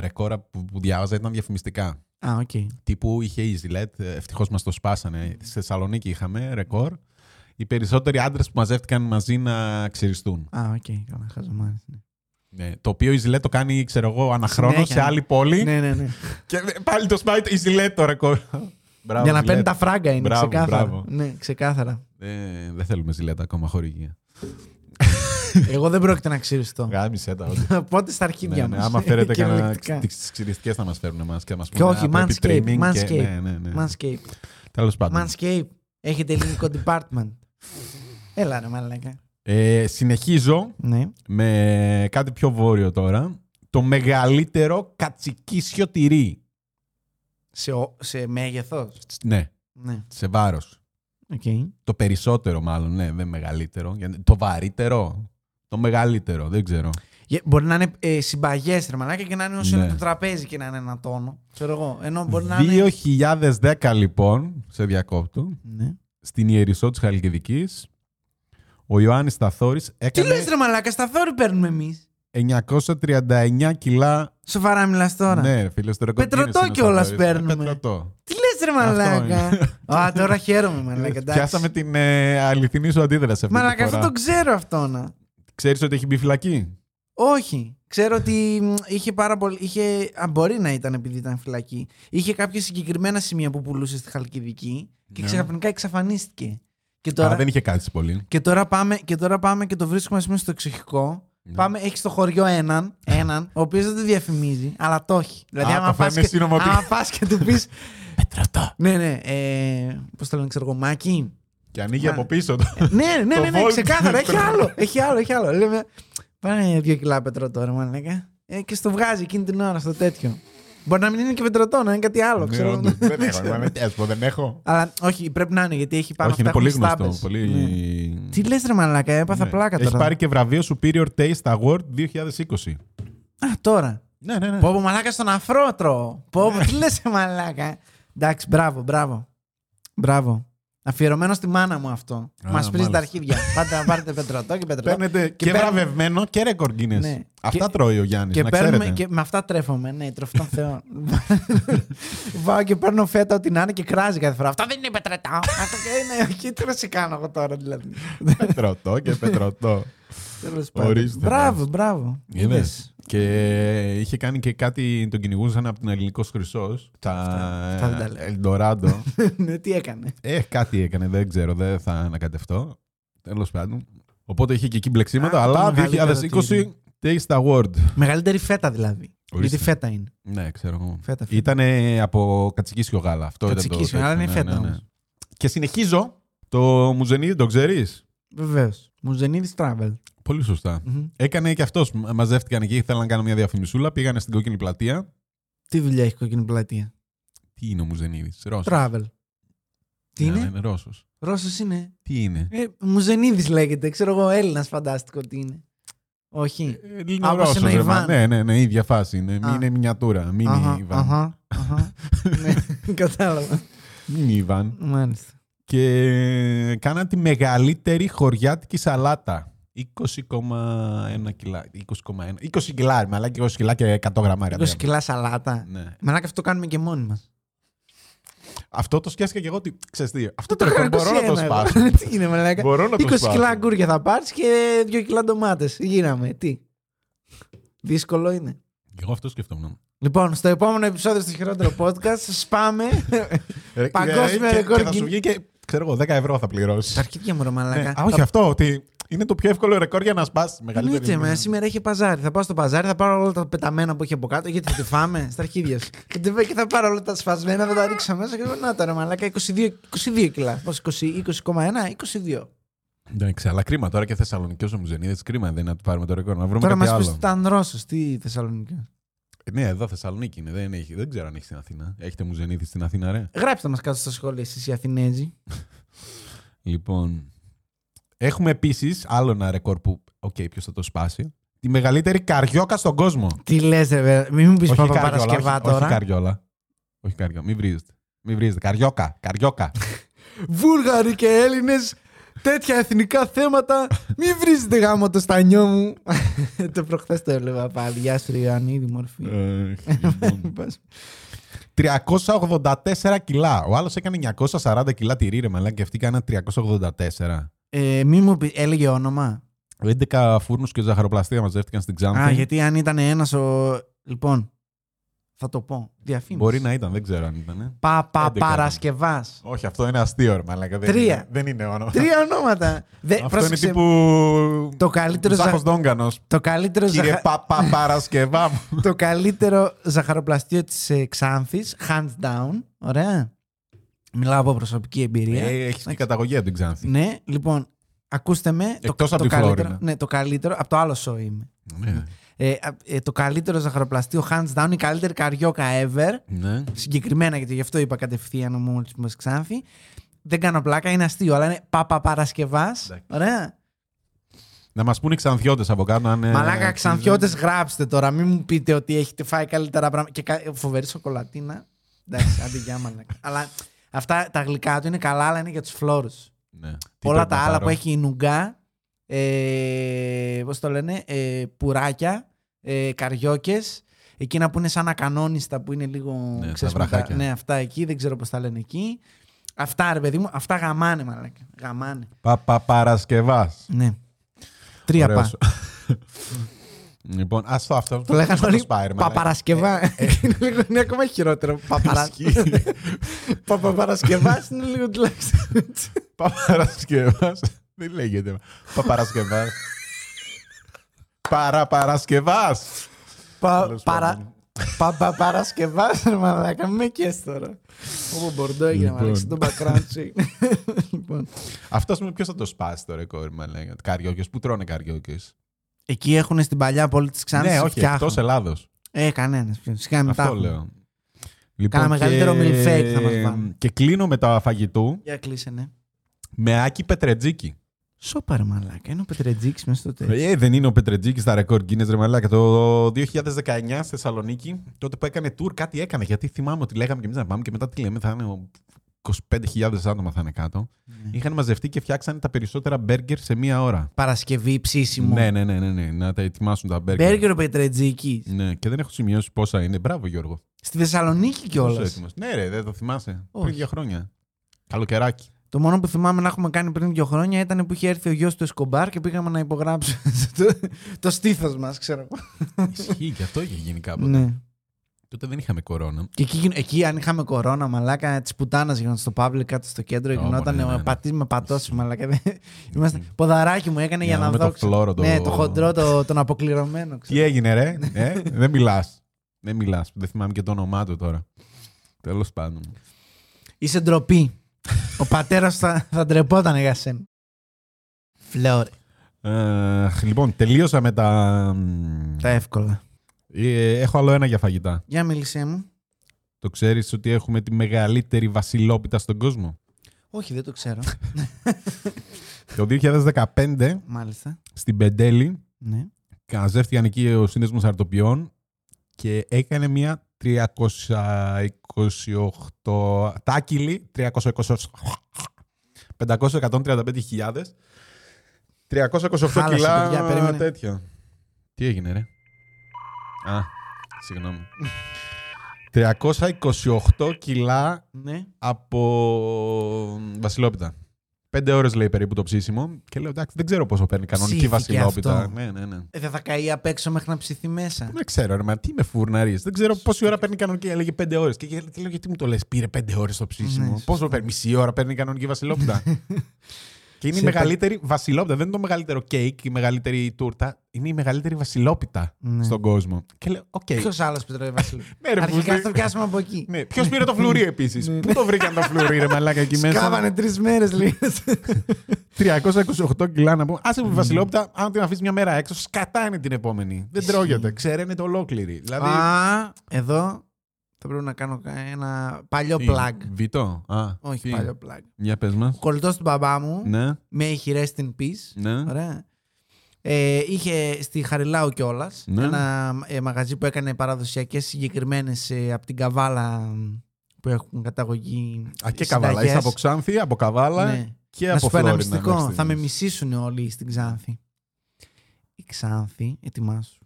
ρεκόρα που, που διάβαζα ήταν διαφημιστικά. Α, οκ. Okay. Τύπου είχε η Gillette, ευτυχώς μας το σπάσανε. Στη Θεσσαλονίκη είχαμε ρεκόρ. Οι περισσότεροι άντρες που μαζεύτηκαν μαζί να ξυριστούν. Α, οκ. Okay. Καλά, χαζομάρες. Ναι. Ναι, το οποίο η Gillette το κάνει, ξέρω εγώ, αναχρόνω σε άλλη πόλη. Ναι, ναι, ναι. Και πάλι το σπάει η Gillette το ρεκόρ. Μπράβο, για να παίρνει τα φράγκα είναι, μπράβο, ξεκάθαρα. Μπράβο. Ναι, ξεκάθαρα. Ε, δεν θέλουμε ζηλέτα ακόμα, χορηγία. Εγώ δεν πρόκειται να ξυριστώ. Γάμισε τα όλα. Πότε στα αρχίδια ναι, μας. Ναι, άμα φέρετε κανένα τις ξυριστικές θα μας φέρουν εμάς και θα μας πούνε. Και όχι, manscape. Manscape. Και... Ναι, ναι, ναι. Manscape. Τέλος πάντων. Manscape. Έχετε ελληνικό department. Έλα ρε μαλάκα. Ε, συνεχίζω ναι. με κάτι πιο βόρειο τώρα. Το μεγαλύτερο κατσικίσιο τυρί. Σε, σε μέγεθος. Ναι. ναι. Σε βάρος. Okay. Το περισσότερο μάλλον, ναι, δεν μεγαλύτερο. Το βαρύτερο. Το μεγαλύτερο, δεν ξέρω. Yeah, μπορεί να είναι ε, συμπαγές, ρε μαλάκα, και να είναι όσο ναι. είναι το τραπέζι και να είναι ένα τόνο. Ξέρω εγώ. Ενώ μπορεί να είναι... δύο χιλιάδες δέκα λοιπόν, σε διακόπτω, ναι. στην Ιερισσό της Χαλκιδικής, ο Ιωάννης Σταθώρης έκανε... Τι λες ρε μαλάκα, Σταθώρη παίρνουμε εμείς. εννιακόσια τριάντα εννέα κιλά. Σοβαρά μιλάς τώρα? Ναι, φίλε, στο ρεκόρ. Πετρωτό κιόλας παίρνουμε. Πετρωτό. Τι λες ρε μαλάκα. Α, τώρα χαίρομαι, μαλάκα. Πιάσαμε την ε, αληθινή σου αντίδραση. Μαλάκα, αυτό το ξέρω αυτό να. Ξέρεις ότι έχει μπει φυλακή? Όχι. Ξέρω ότι είχε πάρα πολύ. Είχε... Α, μπορεί να ήταν επειδή ήταν φυλακή. Είχε κάποια συγκεκριμένα σημεία που πουλούσε στη Χαλκιδική και ξαφνικά εξαφανίστηκε. Και τώρα... Α, δεν είχε κάτσει πολύ. Και τώρα πάμε και, τώρα πάμε και το βρίσκουμε στο εξοχικό. Ναι. Πάμε, έχει στο χωριό έναν, έναν ο οποίος δεν το διαφημίζει, αλλά το έχει. Δηλαδή, άμα πας και, και του πεις. Πετρωτό. Ναι, ναι. Ε, πώς το λένε, ξέρω εγώ, Μάκη. Και ανοίγει Μα... από πίσω το. Ε, ναι, ναι, ναι, ναι, ναι ξεκάθαρα. έχει άλλο, έχει άλλο. Έχει άλλο. Λέμε, πάνε δύο κιλά πετρωτό, ρε μαλάκα. Ε, και στο βγάζει εκείνη την ώρα στο τέτοιο. Μπορεί να μην είναι και πετρωτό, να είναι κάτι άλλο. Ξέρω. Ναι, όντως, δεν έχω. Έστω, δεν έχω. Αλλά όχι, πρέπει να είναι γιατί έχει πάνω από τα χωριστά. Όχι, είναι πολύ γνωστό. Πολύ... Ναι. Τι λες ρε μαλάκα, έπαθα ναι. πλάκα τώρα. Έχει πάρει και βραβείο Superior Taste Award δύο χιλιάδες είκοσι. Α, τώρα. Ναι, ναι, ναι. Πω, πω μαλάκα στον αφρό τρώω. Πω, ναι. Τι λες ρε μαλάκα. Εντάξει, μπράβο, μπράβο. Μπράβο. Αφιερωμένο στη μάνα μου αυτό. Μας πρίζει τα αρχίδια. Πάτε να πάρετε πετρωτό και πετρωτό. Παίρνετε και, και βραβευμένο και ρεκόρ Guinness. Ναι. Αυτά και... τρώει ο Γιάννης, και να ξέρετε. Και... με αυτά τρέφομαι, ναι, τροφτών θεών. Βάω και παίρνω φέτα ό,τι να είναι και κράζει κάθε φορά. Αυτά δεν είναι πετρωτό. Αυτό και είναι. Και τι να σε κάνω εγώ τώρα δηλαδή. Πετρωτό και πετρωτό. Τέλος πάντων. Μπράβο, μπράβο. Είδες. Και είχε κάνει και κάτι, τον κυνηγούσαν από τον Ελληνικός Χρυσός. Τα Ελντοράντο. Ναι, τι έκανε. Ε, κάτι έκανε, δεν ξέρω, δεν θα ανακατευτώ. Τέλος πάντων. Οπότε είχε και εκεί μπλεξίματα, αλλά δύο χιλιάδες είκοσι Taste Award. Μεγαλύτερη φέτα δηλαδή. Ορίστε. Γιατί φέτα είναι. Ναι, ξέρω. Ήταν από κατσικίσιο γάλα. Αυτό κατσικίσιο, αλλά είναι ναι, φέτα. Ναι, ναι. Και συνεχίζω. Το Μουζενίδη, το ξέρεις? Βεβαίως. Μουζενίδης Travel. Πολύ σωστά. Mm-hmm. Έκανε και αυτός. Μαζεύτηκαν εκεί, ήθελαν να κάνουν μια διαφημισούλα. Πήγανε στην Κόκκινη Πλατεία. Τι δουλειά έχει η Κόκκινη Πλατεία? Τι είναι ο Μουζενίδης? Ρώσος. Travel. Τι ναι, είναι? Είναι Ρώσος. Ρώσος είναι. Τι είναι? Ε, Μουζενίδης λέγεται. Ξέρω εγώ, Έλληνας φαντάστικο τι είναι. Όχι. Ε, είναι Ρώσος. Ναι, ναι, ναι, ίδια φάση. Είναι, είναι μινιατούρα. Μίνι Ιβάν. Αχα, αχα. Ναι, κατάλαβα. Μίνι Ιβάν. Μάλιστα. Και κάνα τη μεγαλύτερη χωριάτικη σαλάτα. είκοσι κόμμα ένα κιλά. είκοσι κόμμα ένα. είκοσι κιλά, μαλάκα, είκοσι κιλά και εκατό γραμμάρια. είκοσι κιλά σαλάτα. Ναι. Μαλάκα, αυτό το κάνουμε και μόνοι μας. Αυτό το σκέφτηκα και εγώ ότι ξέρεις τι, αυτό το ρεκόρ μπορώ να το σπάσω. Τι είναι μαλάκα. Μπορώ να το σπάσω. είκοσι κιλά αγκούρια θα πάρεις και δύο κιλά ντομάτες. Γίναμε. Τι. Δύσκολο είναι. Εγώ αυτό σκεφτόμουν. Λοιπόν, στο επόμενο επεισόδιο στο χειρότερο podcast σπάμε παγκόσμια ρεκόρ. Και θα σου βγει και ξέρω εγώ, δέκα ευρώ θα πληρώσεις. Τα αρχίδια μου ρε μαλάκα. Α, όχι αυτό, ότι είναι το πιο εύκολο ρεκόρ για να σπάσεις. Μεγαλύτερη. Ναι, σήμερα έχει παζάρι. Θα πάω στο παζάρι, θα πάρω όλα τα πεταμένα που έχει από κάτω, γιατί θα τη φάμε στα αρχίδια σου. Και θα πάρω όλα τα σπασμένα, θα τα ρίξω μέσα και να τα ρε μαλάκα. είκοσι δύο κιλά. Πώς, είκοσι, είκοσι κόμμα ένα, είκοσι δύο. Δεν ξέρω, αλλά κρίμα τώρα και Θεσσαλονικιός ο Μουζενίδης. Κρίμα δεν είναι να του πάρουμε το ρεκόρ. Να βρούμε τώρα κάτι μας άλλο. Τώρα μας πεις ήταν Ρώσος, τι Θεσσαλονικιός. Ναι, εδώ Θεσσαλονίκη είναι. Δεν, έχει, δεν ξέρω αν έχει στην Αθήνα. Έχετε Μουζενίδη στην Αθήνα, ρε. Γράψτε μας κάτω στα σχόλια, εσείς οι Αθηνέζοι. Λοιπόν. Έχουμε επίσης άλλο ένα ρεκόρ που. Οκ, okay, ποιος θα το σπάσει. Τη μεγαλύτερη καριόκα στον κόσμο. Τι λες, ρε. Μην μου πεις Παπαπαρασκευά τώρα. Όχι καριόλα. Όχι καριόλα. Μην βρίζετε. Μην βρίζετε. Καριόκα. Καριόκα. Βούλγαροι και Έλληνες. Τέτοια εθνικά θέματα. Μην βρίζετε γάμο το στανιό μου. Το προχθές το έβλεπα πάλι. Γεια σου, Ιωαννίδη, μορφή. τριακόσια ογδόντα τέσσερα κιλά. Ο άλλος έκανε εννιακόσια σαράντα κιλά τυρί, ρε μαλάκα, και αυτή έκανε τριακόσια ογδόντα τέσσερα. Ε, μην μου πει, έλεγε όνομα. έντεκα φούρνους και ζαχαροπλαστεία μαζεύτηκαν στην Ξάνθη. Α, γιατί αν ήταν ένας ο. Λοιπόν. Θα το πω. Διαφήμιση. Μπορεί να ήταν, δεν ξέρω αν ήταν. Παπαπαρασκευά. Όχι, αυτό είναι αστείο, ρε μαλάκα. Τρία. Δεν είναι όνομα. Τρία ονόματα. Δε, αυτό πρόσεξε, είναι τύπου. Το καλύτερο. Ζάχος ζα... Δόγκανος. Το καλύτερο. Κύριε ζα... Παπαπαρασκευά μου. Το καλύτερο ζαχαροπλαστείο της ε, Ξάνθης. Hands down. Ωραία. Μιλάω από προσωπική εμπειρία. Ε, έχεις και καταγωγή από την Ξάνθη. Ναι, λοιπόν, ακούστε με. Εκτός από τη Φλόρινα. Ναι, το καλύτερο. Από το άλλο show είμαι. Ναι. Ε, ε, το καλύτερο ζαχαροπλαστείο, hands down, η καλύτερη καριόκα ever. Ναι. Συγκεκριμένα, γιατί γι' αυτό είπα κατευθείαν ο μόλις που μας Ξάνθη. Δεν κάνω πλάκα, είναι αστείο, αλλά είναι Παπαπαρασκευάς. Ωραία. Να μας πούνε οι Ξανθιώτες από κάτω. Αν, μαλάκα, Ξανθιώτες, γράψτε τώρα. Μην μου πείτε ότι έχετε φάει καλύτερα πράγματα. Και φοβερή σοκολατίνα. Εντάξει, άντε για μαλάκα. Αλλά αυτά τα γλυκά του είναι καλά, αλλά είναι για τους φλόρους. Ναι. Όλα τα άλλα που έχει η νουγκά. Ε, πώς το λένε, ε, πουράκια, ε, καριόκες, εκείνα που είναι σαν ακανόνιστα που είναι λίγο. Ναι, ξέρεις, τα βραχάκια. Ναι, αυτά εκεί, δεν ξέρω πώς τα λένε εκεί. Αυτά ρε παιδί μου, αυτά γαμάνε μαλάκα. Γαμάνε. Παπαπαρασκευάς. Ναι. Τρία πα. Λοιπόν, ας το αυτό. Το λέγανε όλοι Παπαπαρασκευά. Είναι ακόμα χειρότερο. Παπαπαρασκευάς είναι λίγο τουλάχιστον. Παπαπαρασκευάς. Δεν λέγεται. Παπαρασκευάς. Παραπαρασκευάς. Παπαπαρασκευάς, ρε μαλάκα. Μη με καις τώρα. Όπου μπορντό έγινε, μαλάκα. Τον μπακράντσι. Αυτός με ποιος θα το σπάσει το ρεκόρ, μαλάκα. Καριόκες. Πού τρώνε καριόκες. Εκεί έχουν στην παλιά πόλη της Ξάνθης. Ναι, όχι, εκτός Ελλάδος. Ε, κανένας. Σιγά μετά. Αυτό λέω. Λοιπόν, κάνα μεγαλύτερο milkshake θα μας πάνε. Και κλείνω με τα φαγητού. Για κλείσε, ναι. Με Άκη Πετρετζίκη. Σόπα ρε μαλάκα, είναι ο Πετρετζίκης μέσα στο τέλος. Ε, δεν είναι ο Πετρετζίκης στα ρεκόρ Guinness ρε μαλάκα. Το δύο χιλιάδες δεκαεννιά στη Θεσσαλονίκη, τότε που έκανε tour, κάτι έκανε. Γιατί θυμάμαι ότι λέγαμε και εμείς να πάμε και μετά τι λέμε, θα είναι είκοσι πέντε χιλιάδες άτομα θα είναι κάτω. Ναι. Είχαν μαζευτεί και φτιάξανε τα περισσότερα μπέργκερ σε μία ώρα. Παρασκευή, ψήσιμο. Ναι, ναι, ναι, ναι, ναι. Να τα ετοιμάσουν τα μπέργκερ. Μπέργκερ ο Πετρετζίκης. Ναι, και δεν έχω σημειώσει πόσα είναι. Μπράβο, Γιώργο. Στη Θεσσαλονίκη κιόλας. Ναι, ρε, δεν το θυμάσαι. Όχι. Πριν δύο χρόνια. Καλοκαιράκι. Το μόνο που θυμάμαι να έχουμε κάνει πριν δύο χρόνια ήταν που είχε έρθει ο γιος του Εσκομπάρ και πήγαμε να υπογράψουμε το, το στήθος μας, ξέρω εγώ. Ισχύει και αυτό είχε γίνει κάποτε. Ναι. Τότε δεν είχαμε κορώνα. Και εκεί, εκεί αν είχαμε κορώνα, μαλάκα τη πουτάνα γινόταν στο Παύλο κάτω στο κέντρο. Γινόταν ναι, ναι, ναι. Πατή με πατώσει, μαλάκα. Είμαστε, ποδαράκι μου έκανε για να δω. Το... Ναι, το χοντρό, το, τον αποκληρωμένο. Ξέρω. Τι έγινε, ρε. ε, δεν μιλάς. Δεν μιλάς. Δεν θυμάμαι και το όνομά του τώρα. Τέλος πάντων. Είσαι ντροπή. Ο πατέρας θα, θα ντρεπόταν για σένα. Φλόρι. Ε, λοιπόν, τελείωσα με τα. Τα εύκολα. Ε, έχω άλλο ένα για φαγητά. Για μίλησέ μου. Το ξέρεις ότι έχουμε τη μεγαλύτερη βασιλόπιτα στον κόσμο. Όχι, δεν το ξέρω. Το δύο χιλιάδες δεκαπέντε, μάλιστα. Στην Πεντέλη, ναι. Καζεύτηκαν εκεί ο σύνδεσμος αρτοποιών και έκανε μια τριακόσια είκοσι οκτώ τάκυλη, πεντακόσιες εκατόν τριάντα πέντε χιλιάδες, τριακόσια είκοσι οκτώ κιλά παιδιά, τέτοιο. Τι έγινε ρε. Α, συγγνώμη. τριακόσια είκοσι οκτώ κιλά ναι. από βασιλόπιτα. Πέντε ώρες λέει περίπου το ψήσιμο. Και λέω εντάξει, δεν ξέρω πόσο παίρνει κανονική ψήθηκε βασιλόπιτα. Ναι, ναι, ναι. Ε, δεν θα καεί απ' έξω μέχρι να ψηθεί μέσα. Δεν ξέρω, ρε, μα τι με φουρναρείς. Δεν ξέρω πόση ώρα παίρνει κανονική. Έλεγε πέντε ώρες. Και λέω γιατί μου το λες, πήρε πέντε ώρες το ψήσιμο. Ναι, πόσο παίρνει, μισή ώρα παίρνει κανονική βασιλόπιτα. Και είναι η μεγαλύτερη βασιλόπιτα. Δεν είναι το μεγαλύτερο κέικ, η μεγαλύτερη τούρτα. Είναι η μεγαλύτερη βασιλόπιτα ναι. στον κόσμο. Και λέω, οκ. Okay. Ποιος άλλος πετρώει βασιλόπιτα. Ναι, αρχικά θα το πιάσουμε από εκεί. Ναι. Ποιος πήρε το φλουρί επίσης. Πού το βρήκαν το φλουρί, ρε μαλάκα εκεί μέσα. Σκάβανε τρεις μέρες λίγες. τριακόσια είκοσι οκτώ κιλά να πω. Άσε που η βασιλόπιτα, αν την αφήσει μια μέρα έξω, σκατάνε την επόμενη. Δεν τρώγεται. Ξεραίνεται ολόκληρη. Δηλαδή... Α, εδώ θα πρέπει να κάνω ένα παλιό plug. Βιτό. Όχι, τι. Παλιό plug. Για πες μας. Ο κολλητός του μπαμπά μου ναι. με έχει rest in peace. Ναι. Ωραία. Ε, είχε στη Χαριλάου κιόλας ναι. ένα ε, μαγαζί που έκανε παραδοσιακές συγκεκριμένες ε, από την Καβάλα που έχουν καταγωγή. Α, και συνταγές. Καβάλα. Είσαι από Ξάνθη, από Καβάλα ναι. και να από Φλόρινα. Να σου πω ένα μυστικό. Θα με μισήσουν όλοι στην Ξάνθη. Η Ξάνθη, ετοιμάσου,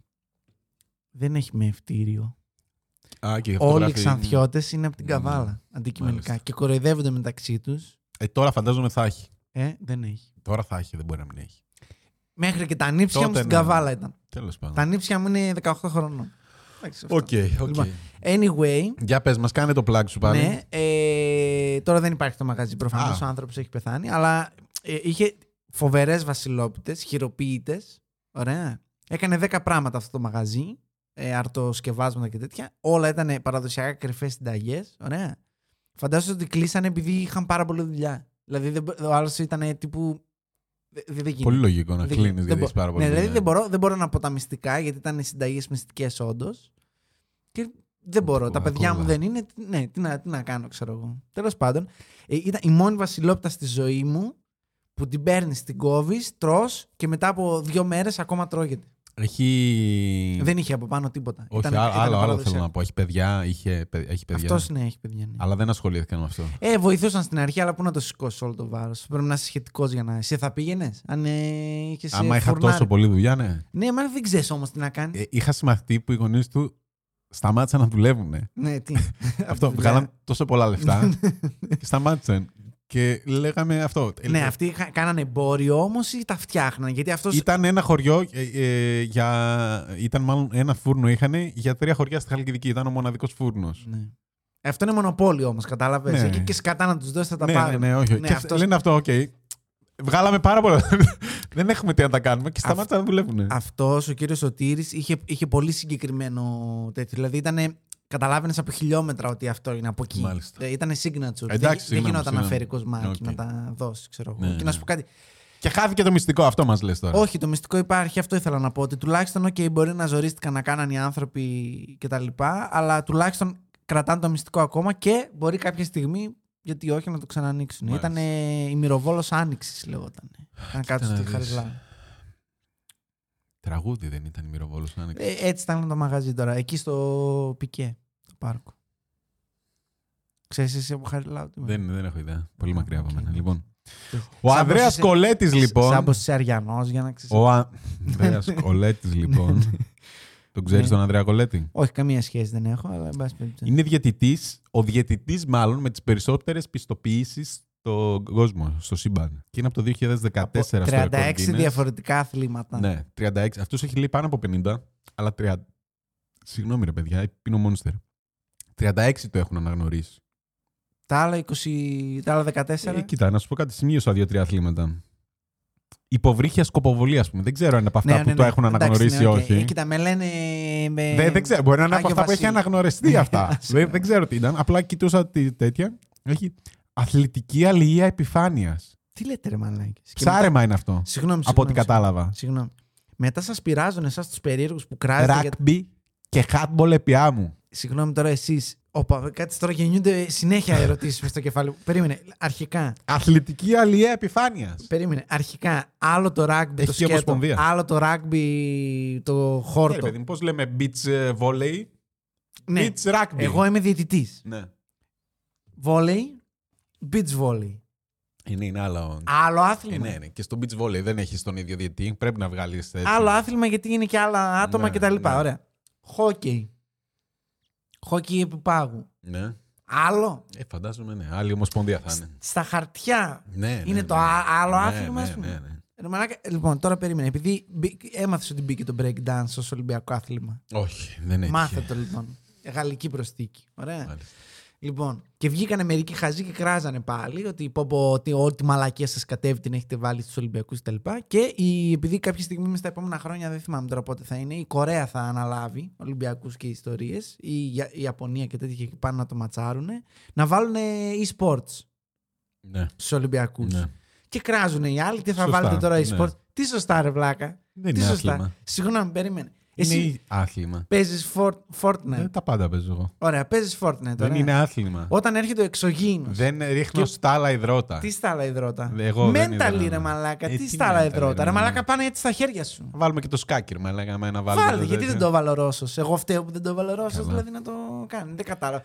δεν έχει μεευτήριο. Α, όλοι οι Ξανθιώτες είναι από την Καβάλα, mm. αντικειμενικά. Μάλιστα. Και κοροϊδεύονται μεταξύ τους. Ε, τώρα φαντάζομαι θα έχει. Ε, δεν έχει. Τώρα θα έχει, δεν μπορεί να μην έχει. Μέχρι και τα νύψια τότε μου στην ναι. Καβάλα ήταν. Τέλος πάντων. Τα νύψια μου είναι δεκαοκτώ χρονών. Οκ, okay, οκ. Okay. Λοιπόν, anyway. Για πες μας, κάνε το πλάκ σου πάλι. Ναι, ε, τώρα δεν υπάρχει το μαγαζί, προφανώς ah. ο άνθρωπος έχει πεθάνει. Αλλά ε, είχε φοβερές βασιλόπιτες, χειροποίητες. Ωραία. Έκανε δέκα πράγματα αυτό το μαγαζί. Ε, αρτοσκευάσματα και τέτοια. Όλα ήταν παραδοσιακά κρυφές συνταγές. Ωραία. Φαντάζομαι ότι κλείσανε επειδή είχαν πάρα πολλή δουλειά. Δηλαδή δεν, ο άλλος ήταν τύπου. Δεν, δεν πολύ λογικό να κλείνεις γιατί έχεις πάρα πολλή ναι, δουλειά. Δηλαδή δεν μπορώ, δεν μπορώ να πω τα μυστικά γιατί ήταν συνταγές μυστικές όντως. Και δεν μπορώ. Πολύ, τα παιδιά ακούω. Μου δεν είναι. Ναι, τι να, τι να κάνω, ξέρω εγώ. Τέλος πάντων, ε, ήταν η μόνη βασιλόπιτα στη ζωή μου που την παίρνεις, την κόβεις, τρως και μετά από δύο μέρες ακόμα τρώγεται. Έχει... Δεν είχε από πάνω τίποτα. Όχι, ήταν, άλλο, ήταν άλλο, άλλο θέλω να πω. Έχει παιδιά. Είχε, έχει παιδιά. Αυτός ναι, έχει παιδιά. Ναι. Αλλά δεν ασχολήθηκαν με αυτό. Ε, βοηθούσαν στην αρχή, αλλά πού να το σηκώσει όλο το βάρος. Πρέπει να είσαι σχετικός για να. Εσύ θα πήγαινες. Αν ε, είχες. Άμα είχα τόσο πολλή δουλειά, ναι. Ναι, μα δεν ξέρεις όμως τι να κάνει. Ε, είχα συμμαχτεί που οι γονείς του σταμάτησαν να δουλεύουν. Ναι, τι. Αυτό. Βγάλαν τόσο πολλά λεφτά και σταμάτησαν. Και λέγαμε αυτό. Ναι, αυτοί κάνανε εμπόριο όμως ή τα φτιάχνανε. Γιατί αυτός... Ήταν ένα χωριό, ε, ε, για... ήταν μάλλον ένα φούρνο είχανε για τρία χωριά στη Χαλκιδική. Ήταν ο μοναδικός φούρνος. Ναι. Αυτό είναι μονοπόλιο όμως, κατάλαβες. Ναι. Και, και σκατά να τους δώσεις θα τα ναι, πάρουν. Ναι, ναι, όχι. Ναι, και αυτός... Λένε αυτό, οκ. Okay. Βγάλαμε πάρα πολλά. Δεν έχουμε τι να τα κάνουμε και σταμάτησαν να δουλεύουν. Αυτός ο κύριος Σωτήρης είχε, είχε πολύ συγκεκριμένο τέτοιο. Δηλαδή ήταν. Καταλάβαινες από χιλιόμετρα ότι αυτό είναι από εκεί. Ήτανε signature. Εντάξει, δεν γινόταν να φέρει κοσμάκι okay. να τα δώσει, ξέρω εγώ. Ναι, και να σου πω κάτι. Και χάθηκε το μυστικό, αυτό μας λες τώρα. Όχι, το μυστικό υπάρχει, αυτό ήθελα να πω. Ότι τουλάχιστον, OK, μπορεί να ζορίστηκαν να κάναν οι άνθρωποι κτλ. Αλλά τουλάχιστον κρατάνε το μυστικό ακόμα και μπορεί κάποια στιγμή, γιατί όχι, να το ξανανοίξουν. Ήταν η Μυροβόλος Άνοιξης, λέγονταν. Να κάτσουν στη Χαριλάου. Τραγούδι δεν ήταν η Μυροβόλος Άνοιξης. Ε, έτσι ήταν το μαγαζί τώρα, εκεί στο Πικέ. Πάρκο. Ξέρεις εσύ από Χαριλάου. Δεν, δεν έχω ιδέα. Πολύ μακριά από μένα. Λοιπόν. Ο Ανδρέας Κολέτης λοιπόν. Σαν πως είσαι αριανός για να ξέρεις. Ο Ανδρέας Κολέτης λοιπόν. Τον ξέρεις τον Ανδρέα Κολέτη. Όχι, καμία σχέση δεν έχω. Αλλά εν πάση περιπτώσει. Είναι διαιτητής. Ο διαιτητής μάλλον με τις περισσότερες πιστοποιήσεις στον κόσμο, στο σύμπαν. Και είναι από το δύο χιλιάδες δεκατέσσερα στο Record Guinness. τριάντα έξι διαφορετικά αθλήματα. Ναι, τριάντα έξι. Αυτούς έχει λέει πάνω από πενήντα. Αλλά τριάντα. Συγγνώμη ρε παιδιά, πίνω Monster. τριάντα έξι το έχουν αναγνωρίσει. Τα άλλα, είκοσι... τα άλλα δεκατέσσερα. Ε, κοίτα, να σου πω κάτι. Σημείωσα δύο-τρία αθλήματα. Υποβρύχια σκοποβολία, ας πούμε. Δεν ξέρω αν είναι από αυτά ναι, που ναι, ναι. το έχουν αναγνωρίσει ή ναι, okay. όχι. Ε, κοίτα, με λένε. Με... Δεν, δεν ξέρω. Μπορεί να είναι από αυτά Βασίλη. Που έχει αναγνωριστεί αυτά. δεν, δεν ξέρω τι ήταν. Απλά κοιτούσα τη, τέτοια. Έχει αθλητική αλληλεία επιφάνειας. Τι λέτε, ρε μαλάκι. Ψάρεμα μετά... είναι αυτό. Συγγνώμη, από ό,τι κατάλαβα. Συγγνώμη. Μετά σας πειράζουν εσάς τους περίεργους που κράζετε. Ράκμπι και χάτμπολ επιά μου. Συγγνώμη τώρα εσείς. Όπα, κάτι τώρα γεννιούνται συνέχεια ερωτήσεις μες στο κεφάλι μου. Περίμενε. Αρχικά. Αθλητική αλληλεία επιφάνειας. Περίμενε. Αρχικά. Άλλο το rugby το σκέτο. Άλλο το rugby το χόρτο. Ναι, παιδί μου, πώς λέμε beach volley. Ναι. Beach rugby. Εγώ είμαι διαιτητής. Ναι. Volley. Beach volley. Είναι, είναι άλλο. Άλλο άθλημα. Είναι, είναι. Και στο beach volley δεν έχεις τον ίδιο διαιτητή. Πρέπει να βγάλεις. Άλλο άθλημα γιατί είναι και άλλα άτομα ναι, κτλ. Ναι. Ωραία. Χόκεϊ. χόκι επιπάγου. Ναι. Άλλο. Ε, φαντάζομαι, ναι. Άλλη ομοσπονδία θα είναι. Στα χαρτιά ναι, ναι, είναι ναι, το ναι, άλλο ναι, άφημα, ναι, ας πούμε. Ναι, ναι. Λοιπόν, τώρα περίμενε. Επειδή έμαθες ότι μπήκε το break dance ως Ολυμπιακό άθλημα. Όχι, δεν έχει. Μάθε το λοιπόν. Γαλλική προσθήκη. Ωραία. Άλλη. Λοιπόν, και βγήκανε μερικοί χαζοί και κράζανε πάλι ότι, πω, πω, ότι ό,τι μαλακία σας κατέβει την έχετε βάλει στους Ολυμπιακούς κτλ. Και, και η, επειδή κάποια στιγμή μες τα επόμενα χρόνια, δεν θυμάμαι τώρα πότε θα είναι, η Κορέα θα αναλάβει Ολυμπιακούς και ιστορίες, η, η Ιαπωνία και τέτοια εκεί πάνω να το ματσάρουνε, να βάλουν e-sports ναι. στους Ολυμπιακούς. Ναι. Και κράζουν οι άλλοι, τι θα σωστά, βάλετε τώρα e-sports. Ναι. Τι σωστά, ρε βλάκα. Δεν τι είναι σωστά. Άθλημα. Συγγνώμη, περίμενε. Εσύ είναι άθλημα. Παίζεις φορ, Fortnite. Δεν τα πάντα παίζω εγώ. Ωραία, παίζεις Fortnite. Ωραία. Δεν είναι άθλημα. Όταν έρχεται ο εξωγήινος. Δεν ρίχνω και... στάλα υδρότα. Τι στάλα υδρότα. Μένταλι ρε μαλάκα. Ε, τι στάλα υδρότα. Ρε μαλάκα πάνε έτσι στα χέρια σου. Βάλουμε και το σκάκιρ, μα λέγαμε ένα βάλουμε. Βάλτε, γιατί δεν το βάλω ο Ρώσος. Εγώ φταίω που δεν το βάλω ο Ρώσος, δηλαδή να το κάνει. Δεν κατάλαβα.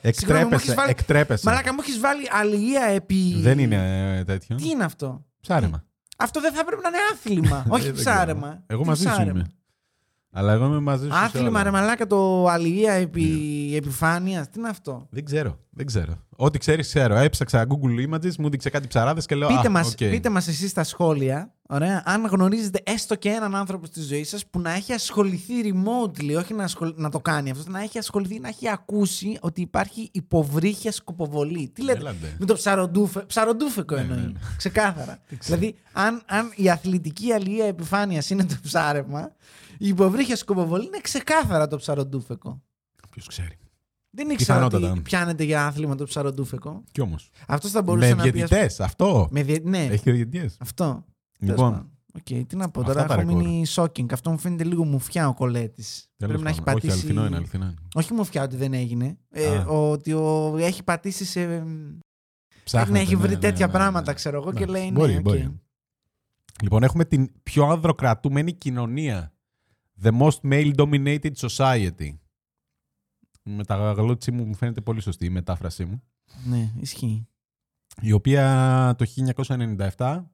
Εκτρέπεσαι. Μαλάκα μου έχει βάλει αλληλεία επί. Δεν είναι τέτοιο. Τι είναι αυτό. Ψάρεμα. Αυτό δεν θα πρέπει να είναι άθλημα. Όχι ψάρεμα. Εγώ μαζί σου. Αλλά εγώ είμαι μαζί σου. Άθλημα ρε μαλάκα το αλληλεία επί yeah. επιφάνειας. Τι είναι αυτό. Δεν ξέρω. Δεν ξέρω. Ό,τι ξέρεις ξέρω. Έψαξα Google Images, μου δείξε κάτι ψαράδες και λέω. Πείτε, ah, μας, okay. πείτε μας εσείς στα σχόλια, ωραία, αν γνωρίζετε έστω και έναν άνθρωπο στη ζωή σας που να έχει ασχοληθεί remotely, όχι να, ασχολη... να το κάνει αυτό, να έχει ασχοληθεί, να έχει ακούσει ότι υπάρχει υποβρύχια σκοποβολή. Τι λέτε. Έλατε. Με το ψαροντούφε... ψαροντούφεκο ναι, εννοεί. Ναι, ναι. Ξεκάθαρα. δηλαδή, αν, αν η αθλητική αλληλεία επιφάνειας είναι το ψάρευμα. Η υποβρύχια σκοποβολή είναι ξεκάθαρα το ψαροντούφεκο. Ποιος ξέρει. Δεν ήξερα ότι πιάνεται για άθλημα το ψαροντούφεκο. Κι όμως. Αυτός θα μπορούσε με να πει. Με διαιτητές, αυτό. Με διε... ναι. Έχει διαιτητές. Αυτό. Λοιπόν. Okay, τι να πω τώρα. Έχω μείνει shocking. Αυτό μου φαίνεται λίγο μουφιά ο Κολέτης. Πρέπει πάνω. Να έχει πατήσει. Όχι, αληθινό είναι, αληθινό είναι. Όχι μουφιά ότι δεν έγινε. Ε, ότι ο... έχει πατήσει σε. Ψάχνει. Έχει βρει τέτοια πράγματα, ξέρω εγώ και λέει. Λοιπόν, έχουμε την πιο ανδροκρατούμενη κοινωνία. The most male-dominated society. Με τα γλώτσή μου μου φαίνεται πολύ σωστή η μετάφρασή μου. Ναι, ισχύει. Η οποία το χίλια εννιακόσια ενενήντα επτά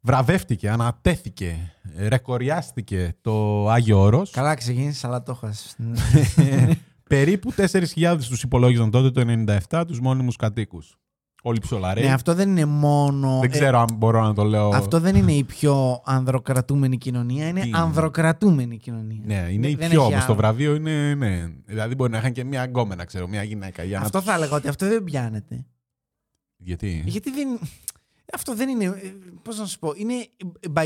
βραβεύτηκε, ανατέθηκε, ρεκοριάστηκε το Άγιο Όρος. Καλά ξεκίνησε, αλλά το έχασες. Περίπου τέσσερις χιλιάδες τους υπολόγιζαν τότε το ενενήντα επτά τους μόνιμους κατοίκους. Όλοι ψολαρέοι. Ναι, αυτό δεν είναι μόνο. Δεν ξέρω ε... αν μπορώ να το λέω. Αυτό δεν είναι η πιο ανδροκρατούμενη κοινωνία. Είναι ανδροκρατούμενη κοινωνία. Ναι, είναι δεν, η πιο. Όμως το βραβείο είναι. Ναι. Δηλαδή μπορεί να είχαν και μια αγκόμενα, ξέρω, μια γυναίκα. Για αυτό να... θα έλεγα ότι αυτό δεν πιάνεται. Γιατί? Γιατί δεν. Αυτό δεν είναι. Πώς να σου πω. Είναι...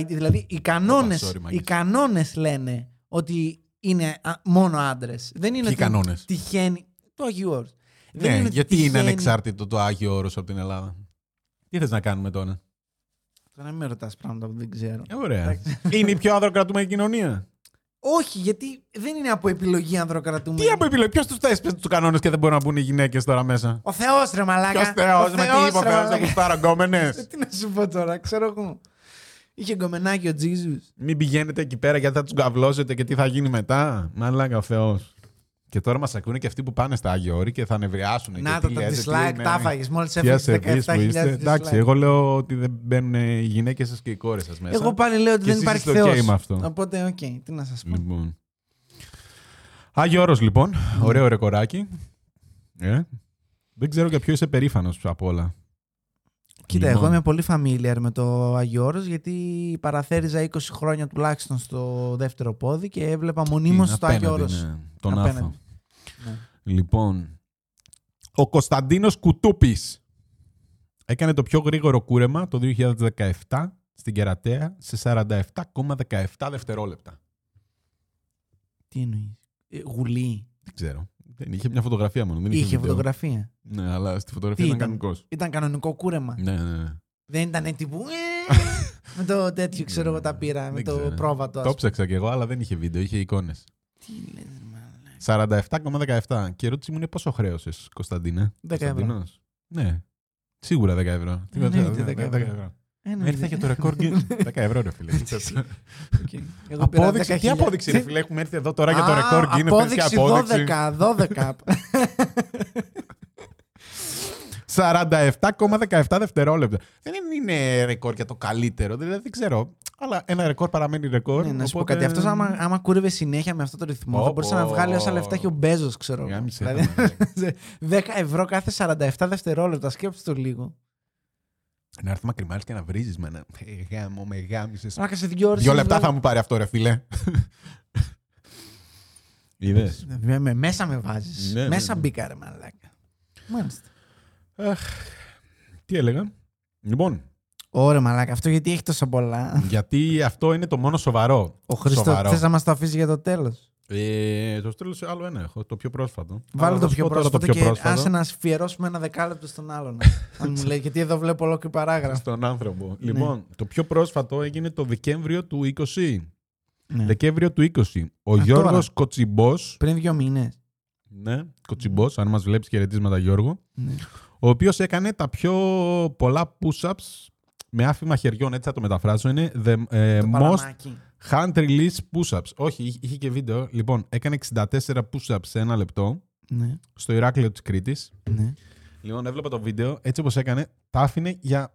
Δηλαδή οι κανόνες, οι κανόνες λένε ότι είναι μόνο άντρες. Δεν είναι. Τι κανόνες. Τυχαίνει. Το Αγίου Όρους. Ναι, είναι γιατί τυχαίνει... είναι ανεξάρτητο το Άγιο Όρος από την Ελλάδα. Τι θες να κάνουμε τώρα. Τώρα μην με ρωτάς πράγματα που δεν ξέρω. Ε, ωραία. είναι η πιο ανδροκρατούμενη κοινωνία. Όχι, γιατί δεν είναι από επιλογή ανδροκρατούμενη. Τι από επιλογή, ποιος τους έσπεσε τους κανόνες και δεν μπορούν να μπουν οι γυναίκες τώρα μέσα. Ο Θεός ρε μαλάκα. Ποιος Θεός, ο με Θεός, τι είπε ο Θεός από τους παραγκόμενες. Τι να σου πω τώρα, ξέρω εγώ. Είχε γκομενάκι ο Τζίζους. Μην πηγαίνετε εκεί πέρα γιατί θα τους καυλώσετε και τι θα γίνει μετά. Μαλάκα ο Θεός. Και τώρα μας ακούνε και αυτοί που πάνε στα Άγιο Όρη και θα νευριάσουν. Να το dislike, τα φάγες. Μόλις έφτιαξε δεκαεπτά χιλιάδες. Εντάξει, εγώ λέω ότι δεν μπαίνουν οι γυναίκες σας και οι κόρες σας μέσα. Εγώ πάλι λέω ότι και δεν υπάρχει Θεός. Okay. Οπότε, οκ, okay, τι να σας πω. Λοιπόν. Άγιο Όρος, λοιπόν. Mm. Ωραίο ρεκοράκι. Ε. Δεν ξέρω για ποιο είσαι περήφανος από όλα. Κοίτα, λοιπόν. Εγώ είμαι πολύ familiar με το Άγιο Όρος γιατί παραθέριζα είκοσι χρόνια τουλάχιστον στο δεύτερο πόδι και έβλεπα μονίμως είναι, το Άγιο Όρος. Ναι, τον άφο. Ναι. Λοιπόν, ο Κωνσταντίνος Κουτούπης έκανε το πιο γρήγορο κούρεμα το δύο χιλιάδες δεκαεπτά στην Κερατέα σε σαράντα επτά κόμμα δεκαεπτά δευτερόλεπτα. Τι εννοείς, ε, γουλή. Δεν ξέρω. Είχε μια φωτογραφία μόνο. Δεν είχε είχε φωτογραφία. Ναι, αλλά στη φωτογραφία ήταν, ήταν κανονικό. Ήταν κανονικό κούρεμα. Ναι, ναι, ναι. Δεν ήταν τύπου. με το τέτοιο, ξέρω εγώ, τα πήρα. Με το πρόβατο. Το ψάξα κι εγώ, αλλά δεν είχε βίντεο, είχε εικόνες. Τι λες, μάλλον. σαράντα επτά κόμμα δεκαεπτά. Και ερώτηση μου είναι πόσο χρέωσες, Κωνσταντίνε. δέκα ευρώ. Ναι. Σίγουρα δέκα ευρώ. Τι δέκα ευρώ. Έρθα για το ρεκόρ δέκα ευρώ, ρε φίλε. Απόδειξη. Τι απόδειξη, ρε φίλε, έχουμε έρθει εδώ τώρα για το ρεκόρ Guinness. Απόδειξη δώδεκα. σαράντα επτά κόμμα δεκαεπτά δευτερόλεπτα. Δεν είναι ρεκόρ για το καλύτερο, δηλαδή δεν ξέρω. Αλλά ένα ρεκόρ παραμένει ρεκόρ. Ναι, να οπότε... σου πω κάτι. Αυτός άμα, άμα κούρευε συνέχεια με αυτό το ρυθμό, oh, θα μπορούσε oh. να βγάλει όσα λεφτά έχει ο Μπέζος, ξέρω. Yeah, δηλαδή, δέκα ευρώ κάθε σαράντα επτά δευτερόλεπτα. Σκέψου το λίγο. Να έρθουμε κρυμάρι και να βρίζεις με ένα. Γάμο, με γάμισες. Δύο λεπτά θα μου πάρει αυτό, ρε φίλε. Είδες. Μέσα με βάζεις. Ναι, μέσα ναι. μπήκα, ρε μαλάκα. Μάλιστα. Αχ, τι έλεγα. Λοιπόν. Ωραία, μαλάκα. Αυτό γιατί έχει τόσα πολλά. Γιατί αυτό είναι το μόνο σοβαρό. Ο Χριστός, θες να μας το αφήσει για το τέλος. Ε, το τέλος άλλο ένα έχω. Το πιο πρόσφατο. Βάλω το πιο πρόσφατο, το πιο πρόσφατο και άσε να αφιερώσουμε ένα δεκάλεπτο στον άλλον. Αν μου λέει, γιατί εδώ βλέπω ολόκληρη παράγραφο. Στον άνθρωπο. Λοιπόν, ναι. Το πιο πρόσφατο έγινε το Δεκέμβριο του είκοσι. Ναι. Δεκέμβριο του είκοσι. Ο αυτό Γιώργος Κοτσιμπός. Πριν δύο μήνες. Ναι, Κοτσιμπός, αν μας βλέπεις, χαιρετίσματα Γιώργο. Ναι. Ο οποίος έκανε τα πιο πολλά push-ups με άφημα χεριών, έτσι θα το μεταφράσω. Είναι the ε, most παραμάκι. Hand release push-ups. Όχι, είχε και βίντεο. Λοιπόν, έκανε εξήντα τέσσερα push-ups σε ένα λεπτό. Ναι. Στο Ηράκλειο της Κρήτης. Ναι. Λοιπόν, έβλεπα το βίντεο. Έτσι όπως έκανε, τα άφηνε για...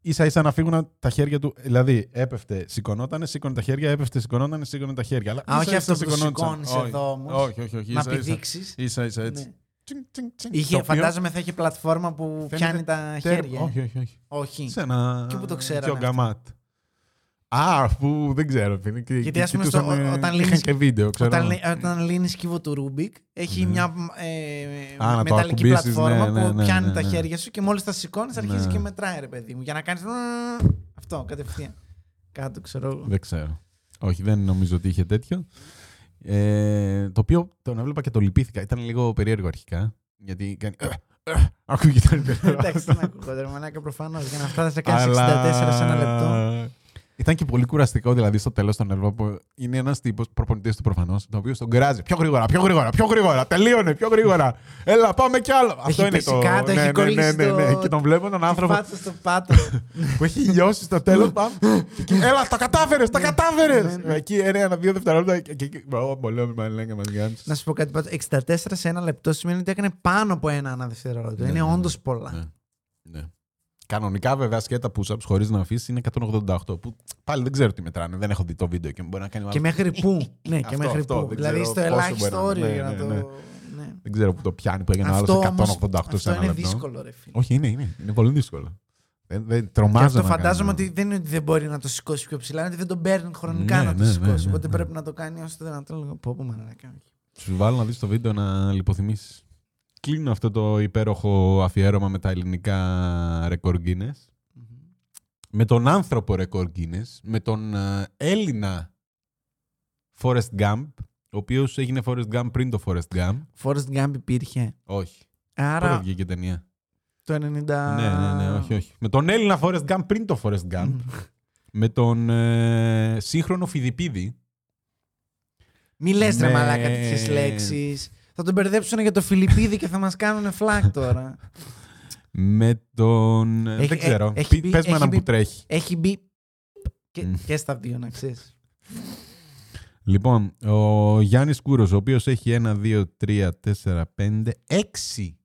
ίσα ίσα να φύγουν τα χέρια του. Δηλαδή, έπεφτε, σηκωνότανε, σήκωνε τα χέρια, έπεφτε, σηκωνότανε, σήκωνε τα χέρια. Αλλά, α, ίσα, όχι αυτό που σηκώνεις εδώ όμως. Όχι, όχι, όχι. Να επιδείξεις. Ίσα ίσα έτσι. Ναι. Τσιν, τσιν, τσιν. Είχε, φαντάζομαι θα έχει πλατφόρμα που πιάνει τα τέρ... χέρια. Όχι, όχι, όχι. όχι. Σε ένα... Και που το ξέρανε. Γκαμάτ. Α, αφού δεν ξέρω. Γιατί ας πούμε όταν λύνεις και βίντεο. Όταν λύνεις κύβο του Ρούμπικ, έχει μια μεταλλική πλατφόρμα που πιάνει τα χέρια σου και μόλις τα σηκώνεις αρχίζει και μετράει, ρε παιδί μου. Για να κάνεις αυτό κατευθείαν. Κάτω, ξέρω. Δεν ξέρω. Όχι, δεν νομίζω ότι είχε τέτοιο. Ε, το οποίο τον έβλεπα και το λυπήθηκα. Ήταν λίγο περίεργο αρχικά. Γιατί κάνει. Ακούγεται περίεργο. Εντάξει, δεν ακούγεται. Μανάκα προφανώς. Για να φτάσει να κάνει εξήντα τέσσερα σε ένα λεπτό. Ήταν και πολύ κουραστικό, δηλαδή στο τέλος τον έβλεπα που είναι ένας τύπος, προπονητής του προφανώς, τον οποίο τον κράζει. Πιο γρήγορα, πιο γρήγορα, πιο γρήγορα. Τελείωνε, πιο γρήγορα. Έλα, πάμε κι άλλο. Έχει αυτό είναι το. Κάτω, ναι, έχει ναι, ναι, ναι, ναι. Το... Και τον βλέπω τον άνθρωπο. Πάτσε στο πάτο. Που έχει λιώσει στο τέλος. Έλα, τα κατάφερε, τα κατάφερε. Εκεί ένα-δύο δευτερόλεπτα. Να σου πω κάτι πάντω. εξήντα τέσσερα σε ένα λεπτό σημαίνει ότι έκανε πάνω από ένα δευτερόλεπτο. Είναι όντως πολλά. Ναι. Κανονικά, βέβαια, σκέτα push-ups χωρίς να αφήσει είναι εκατόν ογδόντα οκτώ. Που πάλι δεν ξέρω τι μετράνε. Δεν έχω δει το βίντεο και μπορεί να κάνει. Και μέχρι πού. Ναι, και αυτό, μέχρι αυτό, πού. Δηλαδή στο ελάχιστο όριο ναι, για να ναι, το. Ναι. Ναι. Δεν ξέρω που το πιάνει που έγινε άλλο εκατόν ογδόντα οκτώ αυτό σε ένα λεπτό. Αυτό είναι δύσκολο, ρε φίλε. Όχι, είναι, είναι. Είναι πολύ δύσκολο. Δεν, δεν τρομάζω. Αυτό φαντάζομαι ότι δεν είναι ότι δεν μπορεί να το σηκώσει πιο ψηλά, είναι ότι δεν τον παίρνει χρονικά ναι, να το σηκώσει. Οπότε πρέπει να το κάνει όσο το δυνατόν. Σου βάλω να δει το βίντεο να λιποθυμήσει. Κλείνω αυτό το υπέροχο αφιέρωμα με τα ελληνικά ρεκόρ Guinness. Mm-hmm. Με τον άνθρωπο ρεκόρ Guinness. Με τον Έλληνα Forrest Gump, ο οποίος έγινε Forrest Gump πριν το Forrest Gump. Forrest Gump υπήρχε. Όχι. Άρα... Πότε βγήκε η ταινία. Το ενενήντα... Ναι, ναι, ναι, όχι, όχι. Με τον Έλληνα Forrest Gump πριν το Forrest Gump. Mm. Με τον ε, σύγχρονο Φιδιπίδη. Μη λες με... ρε μαλάκα τέτοιες λέξεις. Θα τον μπερδέψουν για το Φιλιππίδη και θα μας κάνουν φλακ τώρα. Με τον... Έχει, δεν ξέρω. Πες με έναν που τρέχει. Έχει μπει και, και στα δύο, να ξέρεις. Λοιπόν, ο Γιάννης Κούρος, ο οποίος έχει ένα, δύο, τρία, τέσσερα, πέντε, έξι.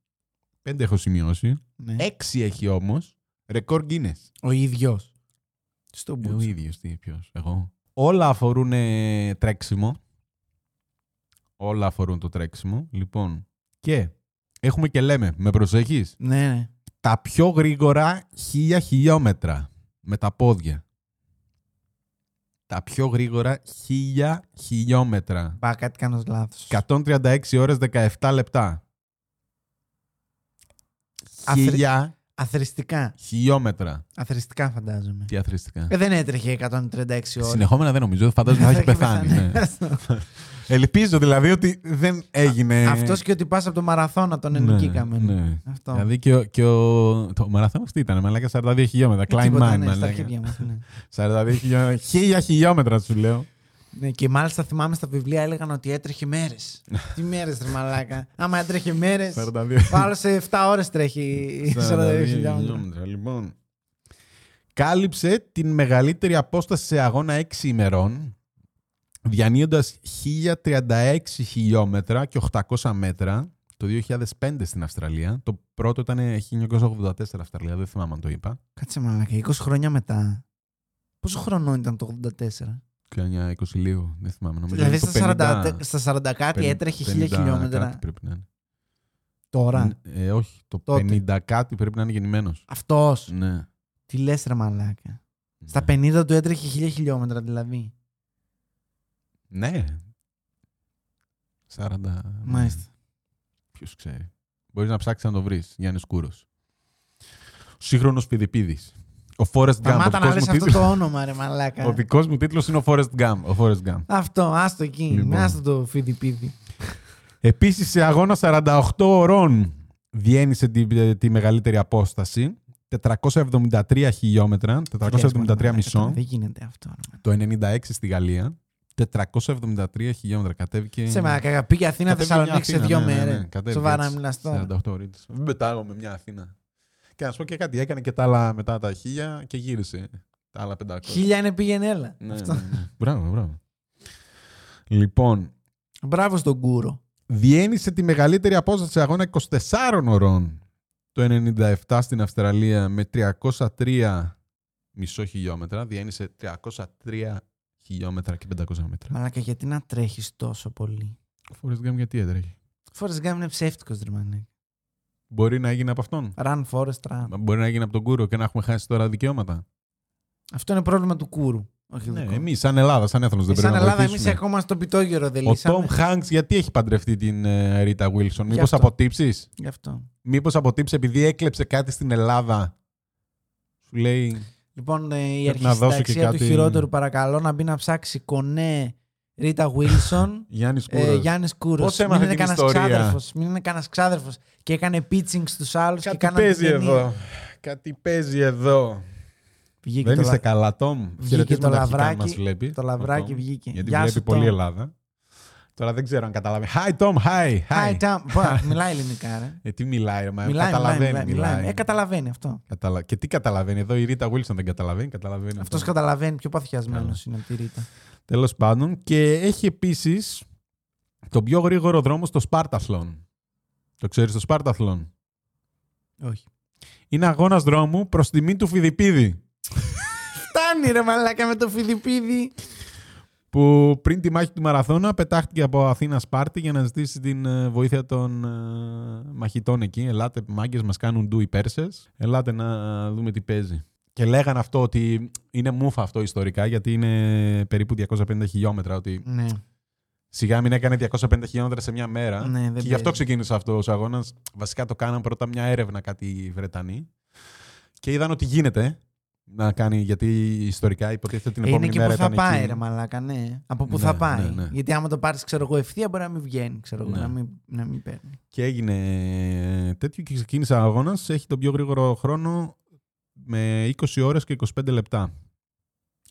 Πέντε έχω σημειώσει. Ναι. Έξι έχει όμως. Ρεκόρ Guinness. Ο ίδιος. Στον ε, ο ίδιος, τι, ποιος, εγώ. Όλα αφορούν ε, τρέξιμο. Όλα αφορούν το τρέξιμο. Λοιπόν, και έχουμε και λέμε, με προσέχεις. Ναι, ναι. Τα πιο γρήγορα χίλια χιλιόμετρα με τα πόδια. Τα πιο γρήγορα χίλια χιλιόμετρα. Πά, κάτι κάνω λάθος. εκατόν τριάντα έξι ώρες δεκαεπτά λεπτά. Αθρι... Χίλια... Αθρηστικά. Χιλιόμετρα. Αθρηστικά φαντάζομαι. Τι αθρηστικά. Ε, δεν έτρεχε εκατόν τριάντα έξι ώρες. Συνεχόμενα δεν νομίζω. Φαντάζομαι θα έχει πεθάνει. Ναι. Ελπίζω δηλαδή ότι δεν έγινε. Αυτός και ότι πας από το μαραθώνα τον ενικήκαμε. Ναι, ναι. Αυτό. Δηλαδή και ο. Και ο... Το μαραθώνας τι ήταν, μαλάκα σαράντα δύο χιλιόμετρα. Climb mine, μαλάκα. σαράντα δύο χιλιόμετρα. Χίλια χιλιόμετρα σου λέω. Ναι, και μάλιστα θυμάμαι στα βιβλία έλεγαν ότι έτρεχε μέρες. Τι μέρες, ρε μαλάκα. Άμα έτρεχε μέρες. Πάλι σε επτά ώρες τρέχει. σαράντα δύο χιλιόμετρα. Λοιπόν. Κάλυψε την μεγαλύτερη απόσταση σε αγώνα έξι ημερών. Διανύοντας χίλια τριάντα έξι χιλιόμετρα και οκτακόσια μέτρα το δύο χιλιάδες πέντε στην Αυστραλία. Το πρώτο ήταν χίλια εννιακόσια ογδόντα τέσσερα Αυστραλία, δεν θυμάμαι αν το είπα. Κάτσε μαλάκα, είκοσι χρόνια μετά. Πόσο χρονών ήταν το ογδόντα τέσσερα? Κλάνια είκοσι λίγο, δεν θυμάμαι. Νομίζω δηλαδή στα σαράντα κάτι έτρεχε χίλια χιλιόμετρα. Τώρα. Ε, όχι, το τότε. πενήντα κάτι πρέπει να είναι γεννημένος. Αυτός. Ναι. Τι λες ρε μαλάκα. Ναι. Στα πενήντα του έτρεχε χίλια χιλιόμετρα δηλαδή. Ναι. σαράντα. Μάλιστα. Ναι. Ποιος ξέρει. Μπορείς να ψάξεις να το βρεις. Γιάννης Κούρος. Σύγχρονος πηδηπίδης. Ο Forrest Gump. Σταμάτα να λες αυτό το όνομα ρε μαλάκα. Ο δικός μου τίτλος είναι ο Forrest Gump. Ο Forrest Gump. Αυτό, άστο εκεί. Λοιπόν. Άστο το πηδηπίδη. Επίσης, σε αγώνα σαράντα οκτώ ωρών διένυσε τη, τη, τη μεγαλύτερη απόσταση. τετρακόσια εβδομήντα τρία χιλιόμετρα, τετρακόσια εβδομήντα τρία μισό. Δεν γίνεται αυτό. Ναι. Το ενενήντα έξι στη Γαλλία, τετρακόσια εβδομήντα τρία χιλιόμετρα. Κατέβηκε. Σε μαλάκα, πήγε Αθήνα Θεσσαλονίκη σε δύο ναι, μέρες. Ναι, ναι. Σοβαρά μιλάς τώρα. σαράντα οκτώ ώρες. Μην πετάγω με μια Αθήνα. Και να σου πω και κάτι, έκανε και τα άλλα μετά τα χίλια και γύρισε. Τα άλλα πεντακόσια. Χίλια είναι πήγαινε έλα. Ναι, ναι, ναι. Μπράβο, μπράβο. Λοιπόν. Μπράβο στον Κούρο. Διένυσε τη μεγαλύτερη απόσταση σε αγώνα είκοσι τεσσάρων ωρών το ενενήντα επτά στην Αυστραλία με τριακόσια τρία μισό χιλιόμετρα. Διένυσε τριακόσια τρία χιλιόμετρα και πεντακόσια μέτρα. Μαλάκα, γιατί να τρέχεις τόσο πολύ. Ο Forrest Gump γιατί έτρεχε. Ο Forrest Gump είναι ψεύτικος δερμανέκ. Μπορεί να έγινε από αυτόν. Run, Forrest, run. Μπορεί να έγινε από τον Κούρο και να έχουμε χάσει τώρα δικαιώματα. Αυτό είναι πρόβλημα του Κούρου. Ναι, εμείς, σαν Ελλάδα, σαν έθνος δεν πρέπει να βοηθήσουμε. Σαν Ελλάδα, εμείς ακόμα στο πιτόγυρο δεν λύσαμε. Ο Τόμ Χάνκς γιατί έχει παντρευτεί την Ρίτα Βίλσον, μήπως αποτύψεις? Γι' αυτό. Μήπως αποτύψει επειδή έκλεψε κάτι στην Ελλάδα. Σου λέει. Λοιπόν, η αρχισυνταξία κάτι... του χειρότερου, παρακαλώ να μπει να ψάξει κονέ Ρίτα Βίλσον. Γιάννης Κούρος. Μην είναι κανένας ξάδερφος. Μην είναι κανένας ξάδερφος. Και έκανε πίτσινγκ στους άλλους. Κάτι παίζει εδώ. Κάτι παίζει εδώ. Βγήκε δεν είστε λα... καλά, Τόμ. Βγήκε το λαβράκι, μας βλέπει. Το λαβράκι Tom, βγήκε. Γιατί Γεια βλέπει πολύ Ελλάδα. Τώρα δεν ξέρω αν καταλάβει. Hi, Tom, hi. Hi, Tom. Μιλάει ελληνικά, ρε. Ε, τι μιλάει, μα μιλάει, καταλαβαίνει. Μιλάει, μιλάει. Μιλάει. Ε, καταλαβαίνει αυτό. Καταλα... Και τι καταλαβαίνει. Εδώ η Ρίτα Βίλσον δεν καταλαβαίνει. καταλαβαίνει Αυτός αυτό. καταλαβαίνει. Πιο παθιασμένος είναι από τη Ρίτα. Τέλος πάντων. Και έχει επίσης τον πιο γρήγορο δρόμο στο Σπάρταθλον. Το ξέρεις το Σπάρταθλον? Όχι. Είναι αγώνας δρόμου προς τιμή του Φιδιππίδη. Φτάνει ρε μαλάκα με το Φιδιππίδη. Που πριν τη μάχη του Μαραθώνα πετάχτηκε από Αθήνα Σπάρτη για να ζητήσει την βοήθεια των uh, μαχητών εκεί. Ελάτε μάγκες, μας κάνουν ντου οι Πέρσες. Ελάτε να δούμε τι παίζει. Και λέγανε αυτό ότι είναι μούφα αυτό ιστορικά, γιατί είναι περίπου διακόσια πενήντα χιλιόμετρα. Ότι ναι. Σιγά μην έκανε διακόσια πενήντα χιλιόμετρα σε μια μέρα. Ναι, και γι' αυτό ξεκίνησε αυτός ο αγώνας. Βασικά το κάναν πρώτα μια έρευνα κάτι οι Βρετανοί. Και είδαν ότι γίνεται. Να κάνει, γιατί ιστορικά υποτίθεται την επόμενη μέρα. Είναι και που θα πάει, εκεί. Ρε μαλάκα, ναι. Από που ναι, θα πάει. Ναι, ναι. Γιατί άμα το πάρεις, ξέρω εγώ, ευθεία μπορεί να μην βγαίνει, ξέρω εγώ, ναι. να, μην, να μην παίρνει. Και έγινε τέτοιο και ξεκίνησε ο αγώνας. Έχει τον πιο γρήγορο χρόνο με είκοσι ώρες και είκοσι πέντε λεπτά.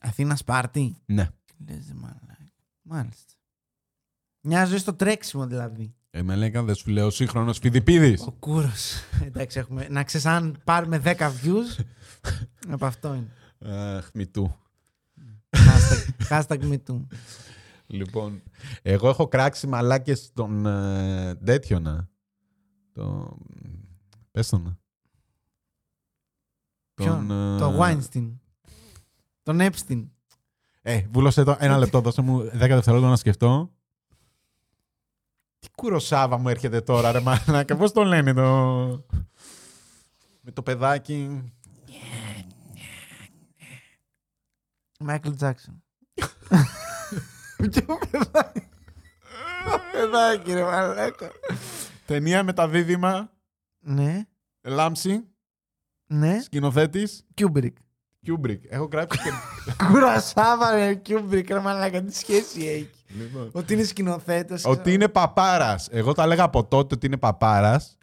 Αθήνα Σπάρτη. Ναι. Λες, μαλάκα. Μάλιστα. Μια ζωή στο τρέξιμο δηλαδή. Εμένα λέει δεν σου λέω σύγχρονος Φιδιππίδης. Ο Κούρος. Εντάξει, έχουμε... να ξέρεις αν πάρουμε δέκα views από αυτό είναι. Αχ, μητού. Hashtag μητού. Λοιπόν, εγώ έχω κράξει μαλάκες τον ε, τέτοιονα. Το... Πες τον. Ποιον? Τον, ε... Το Weinstein. Τον Epstein. Ε, βούλωσε το. Ένα λεπτό, δώσε μου δέκα δευτερόλεπτα να σκεφτώ. Τι Κουροσάβα μου έρχεται τώρα, ρε μαλάκα. Πώς το λένε το... Με το παιδάκι... Μάικλ Τζάκσον. Ποιο παιδάκι. Το παιδάκι, ρε μαλάκα. Ταινία με τα δίδυμα. Ναι. Λάμψη. Ναι. Σκηνοθέτης. Κιούμπρικ. Κιούμπρικ. Έχω γράψει και... Κουροσάβα με Κιούμπρικ, ρε μαλάκα. Τι σχέση έχει. Λοιπόν. Ότι είναι σκηνοθέτης. Ότι είναι παπάρας. Εγώ τα λέγα από τότε ότι είναι παπάρας.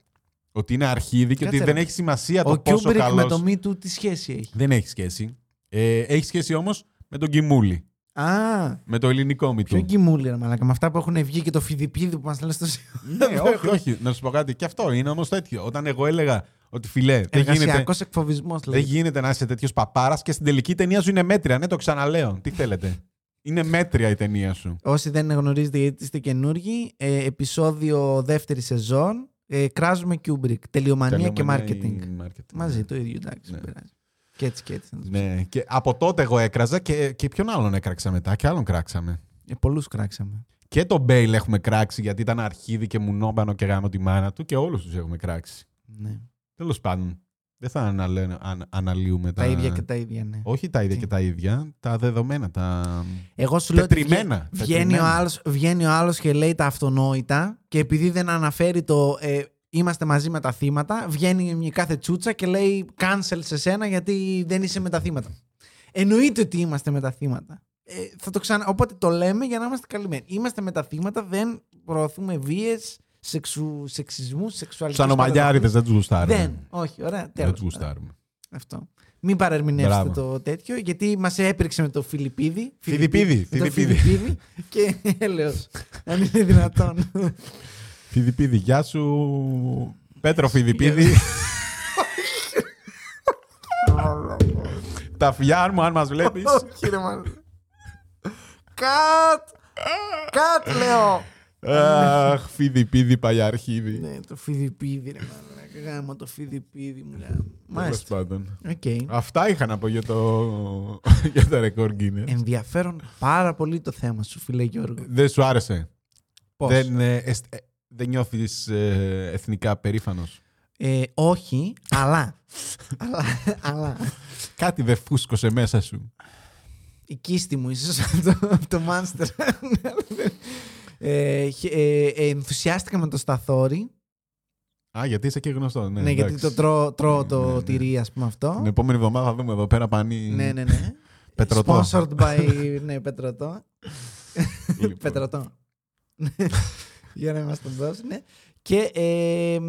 Ότι είναι αρχίδι και ότι ρε. Δεν έχει σημασία το ο πόσο Κιούμπρικ καλός. Ο Κιούμπρικ με το Me Too τι σχέση έχει? Δεν έχει σχέση. Ε, έχει σχέση όμως με τον Κιμούλη. Α, με το ελληνικό Me Too. Ποιο Κιμούλη ρε μαλάκα? Με αυτά που έχουν βγει και το Φιδιππίδι που μας λες το ναι, όχι, όχι. Να σου πω κάτι. Και αυτό είναι όμως τέτοιο. Όταν εγώ έλεγα ότι φιλέ. Εργασιακός εκφοβισμός. Δεν γίνεται να είσαι τέτοιος παπάρας και στην τελική ταινία σου είναι μέτρια. Ναι, το ξαναλέω. Τι θέλετε. Είναι μέτρια η ταινία σου. Όσοι δεν γνωρίζετε γιατί είστε καινούργοι, ε, επεισόδιο δεύτερη σεζόν, ε, κράζουμε Κιούμπρικ, τελειομανία και μάρκετινγκ. Μαζί το ίδιο, εντάξει, ναι. Περάζει. Και έτσι και έτσι. Ναι. Και από τότε εγώ έκραζα και, και ποιον άλλον έκραξα μετά, και άλλον κράξαμε. Ε, πολλούς κράξαμε. Και τον Μπέιλ έχουμε κράξει γιατί ήταν αρχίδι και μουνόμπανο και γάμο τη μάνα του και όλους τους έχουμε κράξει. Ναι. Τέλος πάντων. Δεν θα αναλύουμε, αν, αναλύουμε τα... τα ίδια και τα ίδια, ναι. Όχι τα ίδια τι? Και τα ίδια, τα δεδομένα, τα... Εγώ σου λέω τετριμένα, ότι βγαίνει, βγαίνει, ο άλλος, βγαίνει ο άλλος και λέει τα αυτονόητα και επειδή δεν αναφέρει το ε, είμαστε μαζί με τα θύματα, βγαίνει μια κάθε τσούτσα και λέει cancel σε σένα γιατί δεν είσαι με τα θύματα. Εννοείται ότι είμαστε με τα θύματα. Ε, θα το ξανα... Οπότε το λέμε για να είμαστε καλυμμένοι. Είμαστε με τα θύματα, δεν προωθούμε βίες... Σεξου, σεξισμού, σεξουαλισμού. Σαν ομαλιάριδες δεν τους γουστάρουμε. Δεν, όχι, ωραία, τέλος. Δεν τους γουστάρουμε. Αυτό. Μην παρερμηνεύσετε το τέτοιο, γιατί μας έπρεξε με το Φιλιππίδη. Φιλιππίδη, Φιλιππίδη. Και έλεος, αν είναι δυνατόν. Φιλιππίδη, γεια σου. Πέτρο Φιλιππίδη. Τα φιλιά μου, αν μας βλέπεις. Κατ, κατ, λέω. Αχ, Φιδιπίδη, παλιάρχιδη. Ναι, το Φιδιπίδη, ρε μάλλον. Γάμο το Φιδιπίδη, μιλάμε. Μάλιστα. Πάντων. Αυτά είχα να πω για το ρεκόρ Guinness. Ενδιαφέρον πάρα πολύ το θέμα σου, φίλε Γιώργο. Δεν σου άρεσε? Πώς? Δεν νιώθεις εθνικά περήφανος? Όχι, αλλά. Κάτι δεν φούσκωσε μέσα σου. Η κίστη μου, ίσως, από το Μάνστερ. Ε, ε, ε, ενθουσιάστηκα με το Σταθώρη. Α, γιατί είσαι και γνωστό. Ναι, ναι, γιατί το τρώω τρώ, το ναι, ναι, τυρί, ας πούμε αυτό. Την επόμενη εβδομάδα θα δούμε εδώ πέρα πανί. Ναι, ναι, ναι. Πετρωτό. Sponsored by. Ναι, Πετρωτό. Λοιπόν. Πετρωτό. Για να μας τον δώσει, ναι. Και ε,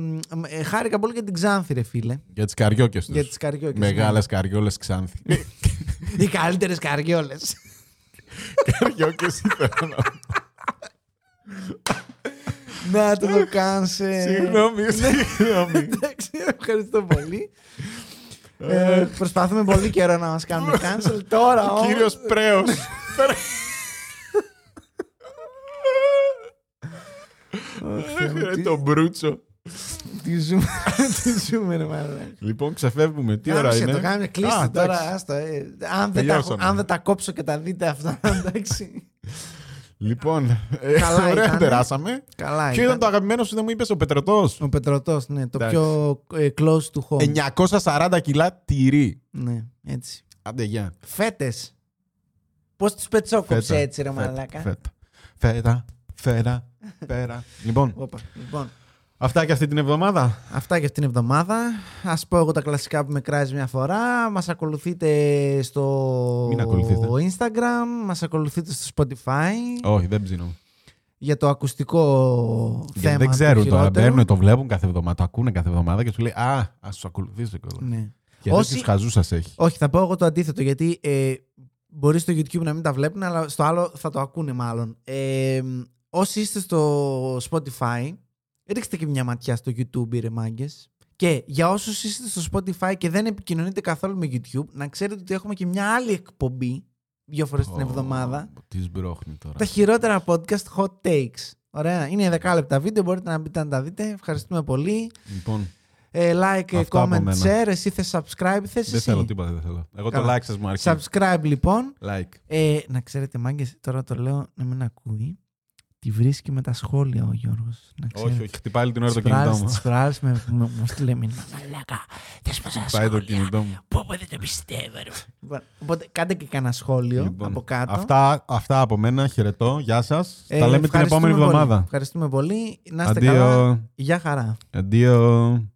ε, χάρηκα πολύ για την Ξάνθη, ρε φίλε. Για τις καριόκες τους. Για τις καριόκες. Μεγάλες καριόλες Ξάνθη. Οι καλύτερες καριόλες. Καριόκες ήθελα. Να το το κάνσε. Συγγνώμη, συγγνώμη. Εντάξει, ευχαριστώ πολύ. ε, προσπάθουμε πολύ καιρό να μας κάνουμε cancel. Τώρα ο κύριος Πρέος. Το μπρούτσο. Τι ζούμε, τι ζούμε ρε μάλλον. Λοιπόν, ξεφεύγουμε, τι ώρα είναι? Το κάνουμε, κλείστε τώρα. Αν δεν τα κόψω και τα δείτε αυτά, εντάξει. Λοιπόν, ωραία, περάσαμε. Ποιο ήταν το αγαπημένο σου, δεν μου είπες? Ο Πετρωτός. Ο Πετρωτός, ναι, το πιο close to home. εννιακόσια σαράντα κιλά τυρί. Ναι, έτσι. Άντε, γεια. Φέτες. Πώς τους πετσόκοψε έτσι, ρε μαλάκα. Φέτα. Φέτα, φέρα, πέρα. Λοιπόν, αυτά και αυτή την εβδομάδα. Αυτά και αυτή την εβδομάδα. Ας πω εγώ τα κλασικά που με κράζει μια φορά. Μας ακολουθείτε στο Instagram, μας ακολουθείτε στο Spotify. Όχι, δεν ψήνω. Για το ακουστικό γιατί θέμα. Δεν ξέρουν τώρα. Μπαίνουν, το βλέπουν κάθε εβδομάδα, το ακούνε κάθε εβδομάδα και του λέει α, ας τους ακολουθήσετε κιόλας. Ναι. Γιατί όσοι... τους χαζούς σας έχει. Όχι, θα πω εγώ το αντίθετο γιατί ε, μπορεί στο YouTube να μην τα βλέπουν, αλλά στο άλλο θα το ακούνε μάλλον. Ε, όσοι είστε στο Spotify, ρίξτε και μια ματιά στο YouTube, ρε μάγκες. Και για όσους είστε στο Spotify και δεν επικοινωνείτε καθόλου με YouTube, να ξέρετε ότι έχουμε και μια άλλη εκπομπή δύο φορές oh, την εβδομάδα. Τι σμπρώχνει τώρα. Τα χειρότερα podcast Hot Takes. Ωραία. Είναι δέκα λεπτά βίντεο, μπορείτε να μπείτε να τα δείτε. Ευχαριστούμε πολύ. Λοιπόν, ε, like, comment, share. Εσύ θες subscribe, θες? Δεν εσύ. Θέλω τίποτα, δεν θέλω. Εγώ καλά. Το like σας μου αρκεί. Subscribe λοιπόν. Like. Ε, να ξέρετε, μάγκες, τώρα το λέω να μην ακούει. Τη βρίσκει με τα σχόλια ο Γιώργος. Όχι, όχι. Χτυπάει την ώρα το κινητό μου. Τις φράσεις με στείλε μήνυμα. Μαλάκα, θες πως να σχόλια. Πάει το κινητό μου. Πω, δεν το πιστεύω. Οπότε κάντε και κανένα σχόλιο από κάτω. Αυτά από μένα. Χαιρετώ. Γεια σας. Τα λέμε την επόμενη εβδομάδα. Ευχαριστούμε πολύ. Να είστε καλά. Γεια χαρά. Αντίο.